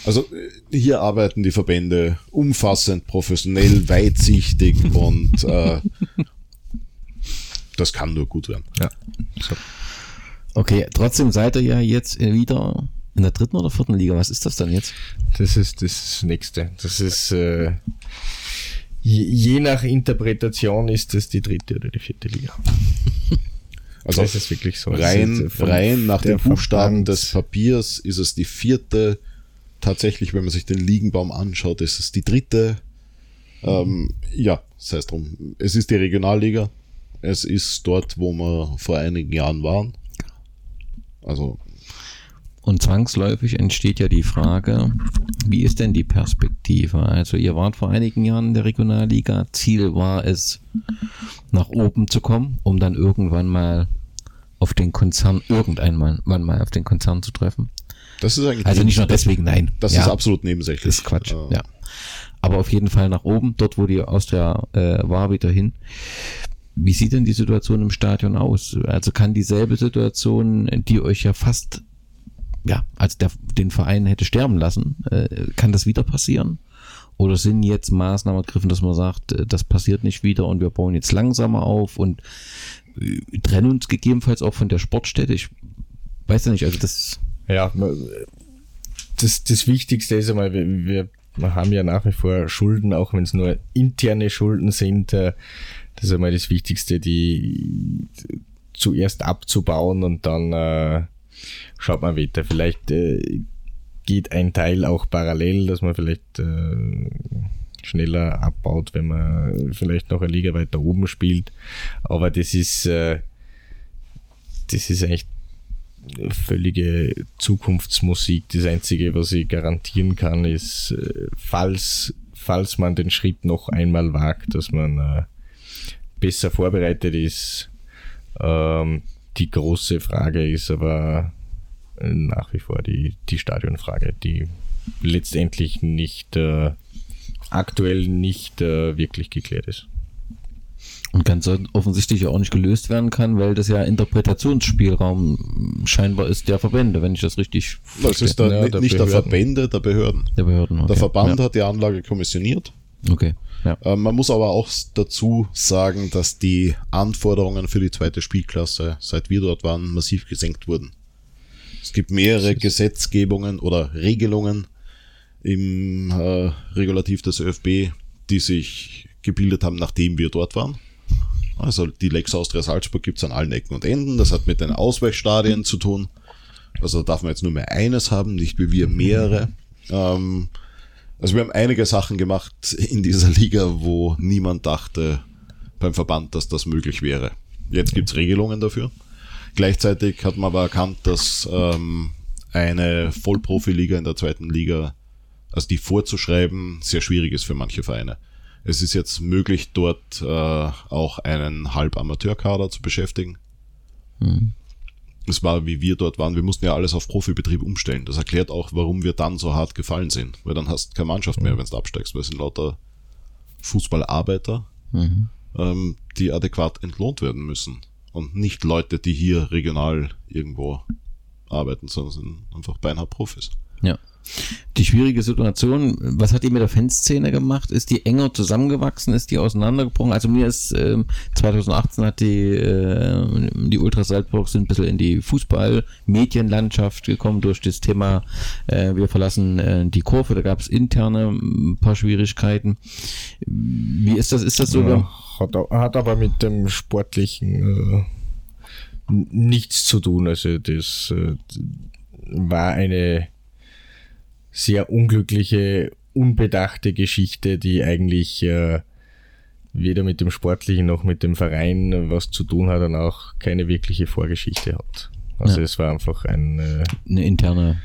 Also hier arbeiten die Verbände umfassend, professionell, weitsichtig und das kann nur gut werden. Ja. So. Okay, trotzdem seid ihr ja jetzt wieder in der dritten oder vierten Liga. Was ist das dann jetzt? Das ist das Nächste. Das ist je nach Interpretation ist das die dritte oder die vierte Liga. Also das ist wirklich so. Rein nach den Buchstaben des Papiers ist es die vierte. Tatsächlich, wenn man sich den Ligenbaum anschaut, ist es die dritte. Ja, sei es drum. Es ist die Regionalliga. Es ist dort, wo wir vor einigen Jahren waren. Also. Und zwangsläufig entsteht ja die Frage, wie ist denn die Perspektive? Also ihr wart vor einigen Jahren in der Regionalliga. Ziel war es, nach oben zu kommen, um dann irgendwann mal auf den Konzern, auf den Konzern zu treffen. Das ist eigentlich also nicht nur deswegen, nein. Das ist absolut nebensächlich. Das ist Quatsch, ja. Aber auf jeden Fall nach oben, dort wo die Austria war, wieder hin. Wie sieht denn die Situation im Stadion aus? Also kann dieselbe Situation, die euch ja fast, als den Verein hätte sterben lassen, kann das wieder passieren? Oder sind jetzt Maßnahmen ergriffen, dass man sagt, das passiert nicht wieder und wir bauen jetzt langsamer auf und trennen uns gegebenenfalls auch von der Sportstätte? Ich weiß ja nicht, also das... Ja, das Wichtigste ist einmal, wir haben ja nach wie vor Schulden, auch wenn es nur interne Schulden sind. Das ist einmal das Wichtigste, die zuerst abzubauen und dann schaut man weiter. Vielleicht geht ein Teil auch parallel, dass man vielleicht schneller abbaut, wenn man vielleicht noch eine Liga weiter oben spielt. Aber das ist eigentlich völlige Zukunftsmusik. Das Einzige, was ich garantieren kann, ist, falls man den Schritt noch einmal wagt, dass man besser vorbereitet ist. Die große Frage ist aber nach wie vor die Stadionfrage, die letztendlich nicht aktuell nicht wirklich geklärt ist. Und ganz offensichtlich ja auch nicht gelöst werden kann, weil das ja Interpretationsspielraum scheinbar ist der Verbände, wenn ich das richtig verstehe. Das ist nicht der Verbände, der Behörden. Der Behörden, okay. Der Verband hat die Anlage kommissioniert. Okay. Ja. Man muss aber auch dazu sagen, dass die Anforderungen für die zweite Spielklasse, seit wir dort waren, massiv gesenkt wurden. Es gibt mehrere Gesetzgebungen oder Regelungen im Regulativ des ÖFB, die sich gebildet haben, nachdem wir dort waren. Also die Lex Austria Salzburg gibt es an allen Ecken und Enden. Das hat mit den Ausweichstadien zu tun. Also da darf man jetzt nur mehr eines haben, nicht wie wir mehrere. Also wir haben einige Sachen gemacht in dieser Liga, wo niemand dachte beim Verband, dass das möglich wäre. Jetzt gibt es Regelungen dafür. Gleichzeitig hat man aber erkannt, dass eine Vollprofiliga in der zweiten Liga, also die vorzuschreiben, sehr schwierig ist für manche Vereine. Es ist jetzt möglich, dort auch einen Halb-Amateur-Kader zu beschäftigen. Es war, wie wir dort waren, wir mussten ja alles auf Profibetrieb umstellen. Das erklärt auch, warum wir dann so hart gefallen sind. Weil dann hast du keine Mannschaft mehr, wenn du absteigst. Weil es sind lauter Fußballarbeiter, die adäquat entlohnt werden müssen. Und nicht Leute, die hier regional irgendwo arbeiten, sondern sind einfach beinahe Profis. Ja. Die schwierige Situation, was hat ihr mit der Fanszene gemacht? Ist die enger zusammengewachsen? Ist die auseinandergebrochen? Also mir ist 2018 hat die Ultras Salzburg sind ein bisschen in die Fußball-Medienlandschaft gekommen durch das Thema wir verlassen die Kurve, da gab es interne ein paar Schwierigkeiten. Wie ist das? Ist das so? Ja, hat aber mit dem sportlichen nichts zu tun. Also das war eine sehr unglückliche, unbedachte Geschichte, die eigentlich weder mit dem Sportlichen noch mit dem Verein was zu tun hat und auch keine wirkliche Vorgeschichte hat. Also es war einfach eine interne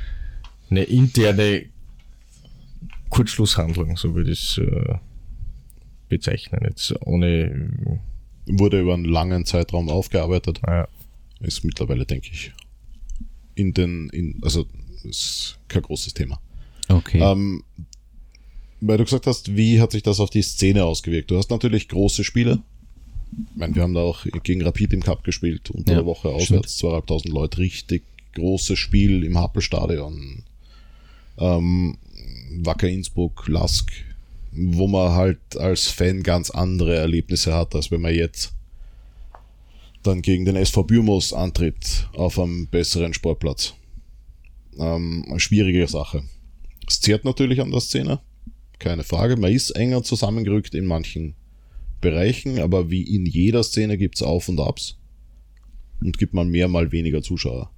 Kurzschlusshandlung, so würde ich es bezeichnen, jetzt ohne... Wurde über einen langen Zeitraum aufgearbeitet. Ja. Ist mittlerweile, denke ich, also ist kein großes Thema. Okay. Weil du gesagt hast, wie hat sich das auf die Szene ausgewirkt? Du hast natürlich große Spiele. Ich meine, wir haben da auch gegen Rapid im Cup gespielt, unter der Woche auswärts, 2.500 Leute, richtig großes Spiel im Happelstadion. Wacker Innsbruck, LASK, wo man halt als Fan ganz andere Erlebnisse hat, als wenn man jetzt dann gegen den SV Bürmos antritt auf einem besseren Sportplatz. Schwierige Sache. Es zehrt natürlich an der Szene, keine Frage. Man ist enger zusammengerückt in manchen Bereichen, aber wie in jeder Szene gibt es Auf und Abs und gibt man mehr, mal weniger Zuschauer.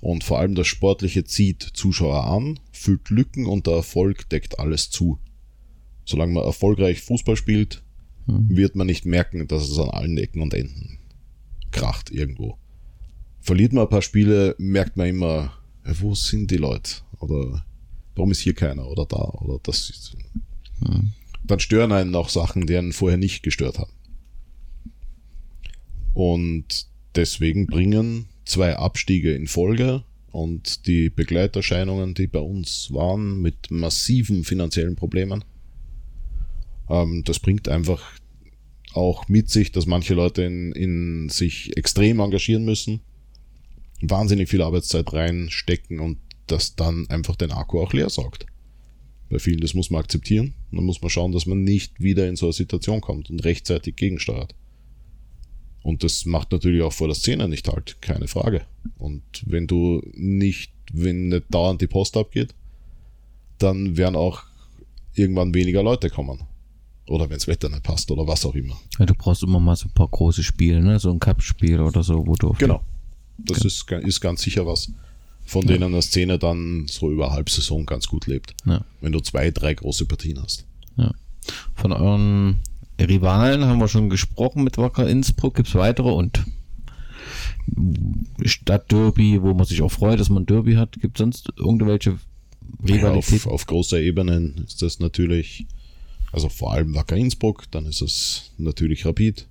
Und vor allem das Sportliche zieht Zuschauer an, füllt Lücken und der Erfolg deckt alles zu. Solange man erfolgreich Fußball spielt, wird man nicht merken, dass es an allen Ecken und Enden kracht irgendwo. Verliert man ein paar Spiele, merkt man immer, wo sind die Leute? Oder warum ist hier keiner? Oder da? Oder das ist... Dann stören einen auch Sachen, die einen vorher nicht gestört haben. Und deswegen bringen 2 Abstiege in Folge und die Begleiterscheinungen, die bei uns waren, mit massiven finanziellen Problemen. Das bringt einfach auch mit sich, dass manche Leute in sich extrem engagieren müssen, wahnsinnig viel Arbeitszeit reinstecken und das dann einfach den Akku auch leer saugt. Bei vielen, das muss man akzeptieren. Dann muss man schauen, dass man nicht wieder in so eine Situation kommt und rechtzeitig gegensteuert. Und das macht natürlich auch vor der Szene nicht halt, keine Frage. Und wenn nicht dauernd die Post abgeht, dann werden auch irgendwann weniger Leute kommen. Oder wenn das Wetter nicht passt oder was auch immer. Ja, du brauchst immer mal so ein paar große Spiele, ne? So ein Cup-Spiel oder so, wo du... Genau. Das ist ganz sicher was, von denen eine Szene dann so über halb Saison ganz gut lebt. Ja. Wenn du 2, 3 große Partien hast. Ja. Von euren Rivalen haben wir schon gesprochen mit Wacker Innsbruck. Gibt es weitere und Stadtderby, wo man sich auch freut, dass man Derby hat? Gibt es sonst irgendwelche Rivalität? Ja, auf großer Ebene ist das natürlich... Also vor allem Wacker Innsbruck, dann ist es natürlich Rapid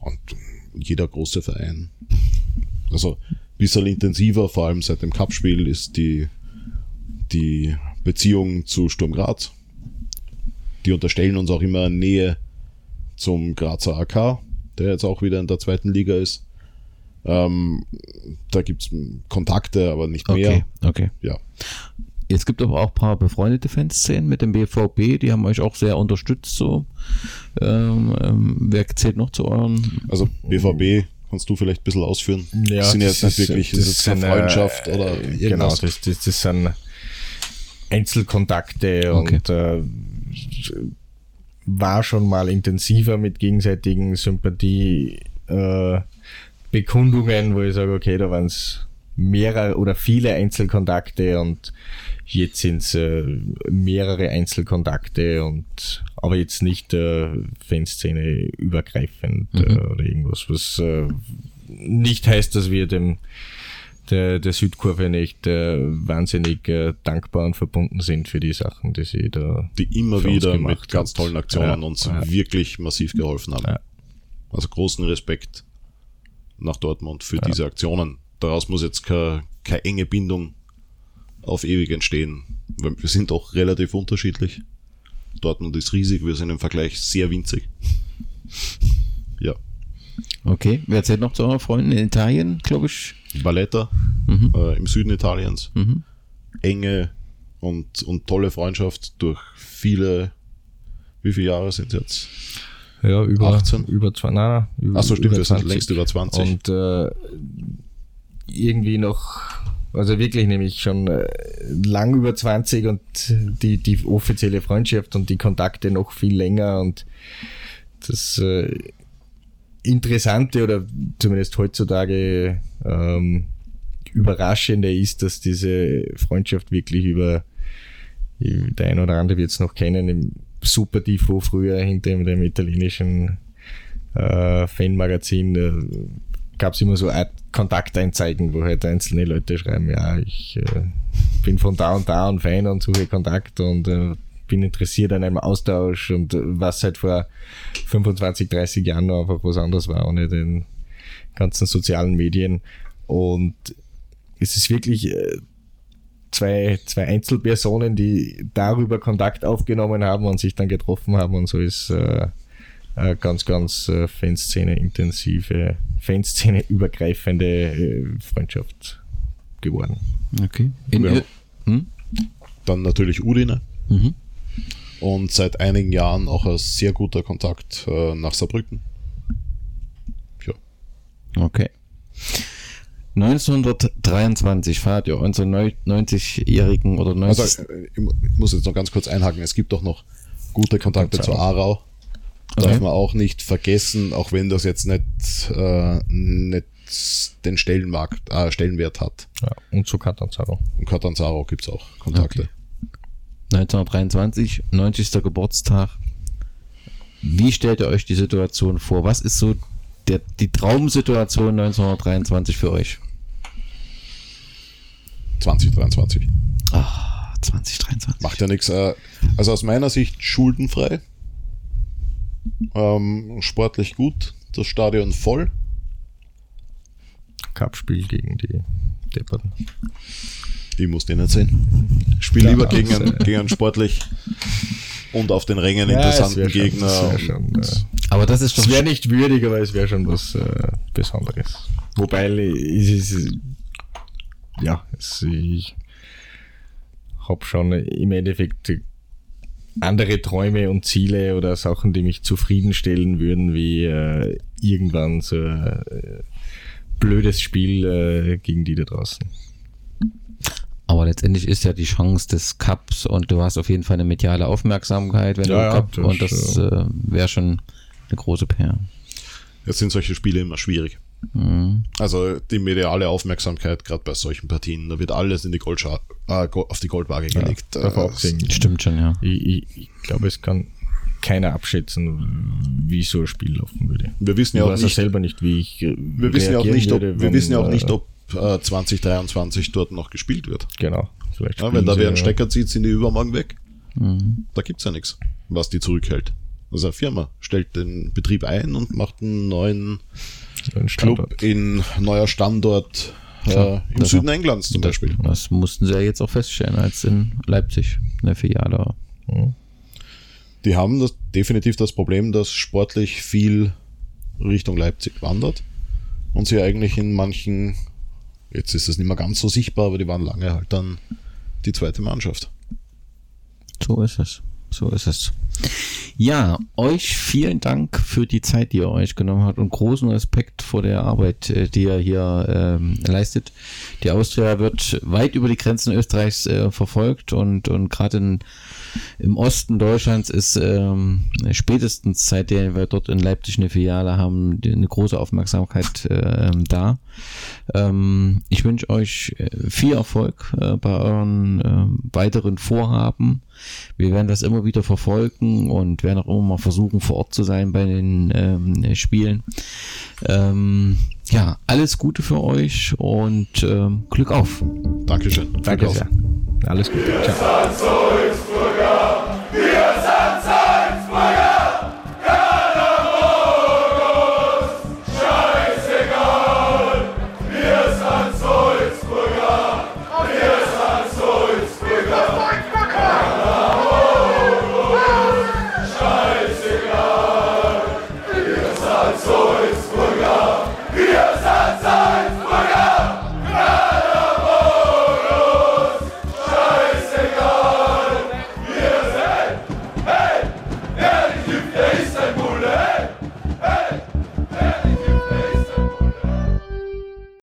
und jeder große Verein. Also ein bisschen intensiver, vor allem seit dem Cup-Spiel, ist die Beziehung zu Sturm Graz. Die unterstellen uns auch immer Nähe zum Grazer AK, der jetzt auch wieder in der 2. Liga ist. Da gibt es Kontakte, aber nicht mehr. Okay. Ja. Es gibt aber auch ein paar befreundete Fanszenen mit dem BVB, die haben euch auch sehr unterstützt. So. Wer zählt noch zu euren? Also BVB kannst du vielleicht ein bisschen ausführen. Ja, das sind jetzt nicht wirklich eine Freundschaft oder irgendwas. Genau, das sind Einzelkontakte und war schon mal intensiver mit gegenseitigen Sympathie-Bekundungen, wo ich sage, okay, da waren es mehrere oder viele Einzelkontakte und jetzt sind es mehrere Einzelkontakte aber jetzt nicht Fanszene übergreifend oder irgendwas, was nicht heißt, dass wir der Südkurve nicht wahnsinnig dankbar und verbunden sind für die Sachen, die sie da die immer wieder mit ganz tollen Aktionen uns wirklich massiv geholfen haben. Ja. Also großen Respekt nach Dortmund für diese Aktionen. Daraus muss jetzt keine enge Bindung auf ewig entstehen, weil wir sind auch relativ unterschiedlich. Dortmund ist riesig, wir sind im Vergleich sehr winzig. Ja. Okay, wer zählt noch zu euren Freunden in Italien, glaube ich? Valletta, im Süden Italiens. Enge und tolle Freundschaft durch viele, wie viele Jahre sind es jetzt? Ja, über 18. Über 20. Wir sind längst über 20. Und irgendwie noch, also wirklich nämlich schon lang über 20 und die offizielle Freundschaft und die Kontakte noch viel länger und das Interessante oder zumindest heutzutage Überraschende ist, dass diese Freundschaft wirklich über, der ein oder andere wird es noch kennen, im Supertifo früher hinter dem italienischen Fanmagazin gab es immer so Art Kontakteinzeigen, wo halt einzelne Leute schreiben, ja, ich bin von da und Fan und suche Kontakt und bin interessiert an einem Austausch und was halt vor 25, 30 Jahren noch einfach was anderes war, ohne den ganzen sozialen Medien. Und es ist wirklich zwei Einzelpersonen, die darüber Kontakt aufgenommen haben und sich dann getroffen haben, und so ist eine ganz Fanszene-intensive, Fanszene-übergreifende Freundschaft geworden. Okay. Ja. Dann natürlich Udine. Mhm. Und seit einigen Jahren auch ein sehr guter Kontakt nach Saarbrücken. Ja. Okay. 1923 feiert ihr unsere 90-jährigen oder 90. Also, ich muss jetzt noch ganz kurz einhaken, es gibt doch noch gute Kontakte zu Aarau. Okay. Darf man auch nicht vergessen, auch wenn das jetzt nicht den Stellenwert hat. Ja, und zu Katanzaro. Und Katanzaro gibt es auch Kontakte. Okay. 1923, 90. Geburtstag. Wie stellt ihr euch die Situation vor? Was ist so die Traumsituation 1923 für euch? 2023. Ah, 2023. Macht ja nichts. Also aus meiner Sicht schuldenfrei. Sportlich gut. Das Stadion voll. Cup-Spiel gegen die Depperten. Ich muss den erzählen. Spiel klar, lieber gegen einen sportlich und auf den Rängen interessanten Gegner. Aber das ist doch. Es wäre nicht würdig, aber es wäre schon was Besonderes. Wobei ich habe schon im Endeffekt andere Träume und Ziele oder Sachen, die mich zufriedenstellen würden, wie irgendwann so blödes Spiel gegen die da draußen. Aber letztendlich ist ja die Chance des Cups und du hast auf jeden Fall eine mediale Aufmerksamkeit, wenn du Cup, und das wäre schon eine große Perle. Jetzt sind solche Spiele immer schwierig. Mhm. Also die mediale Aufmerksamkeit, gerade bei solchen Partien, da wird alles in die auf die Goldwaage gelegt. Ja, stimmt schon, ja. Ich glaube, es kann keiner abschätzen, wie so ein Spiel laufen würde. Wir wissen ja auch nicht, selber nicht, wie ich wir wissen ja auch nicht, ob, würde, wenn, wir wissen ja auch nicht, ob 2023 dort noch gespielt wird. Genau. Vielleicht wenn da wer einen Stecker zieht, sind die übermorgen weg. Mhm. Da gibt es ja nichts, was die zurückhält. Also eine Firma stellt den Betrieb ein und macht einen neuen Club in neuer Standort im Süden Englands zum Beispiel. Das mussten sie ja jetzt auch feststellen, als in Leipzig eine Filiale. Mhm. Die haben definitiv das Problem, dass sportlich viel Richtung Leipzig wandert und sie eigentlich in manchen, jetzt ist das nicht mehr ganz so sichtbar, aber die waren lange halt dann die zweite Mannschaft. So ist es. Ja, euch vielen Dank für die Zeit, die ihr euch genommen habt, und großen Respekt vor der Arbeit, die ihr hier leistet. Die Austria wird weit über die Grenzen Österreichs verfolgt und gerade im Osten Deutschlands ist spätestens seitdem wir dort in Leipzig eine Filiale haben, eine große Aufmerksamkeit da. Ich wünsche euch viel Erfolg bei euren weiteren Vorhaben. Wir werden das immer wieder verfolgen und werden auch immer mal versuchen, vor Ort zu sein bei den Spielen. Alles Gute für euch und Glück auf. Dankeschön. Danke sehr. Alles Gute. Ciao.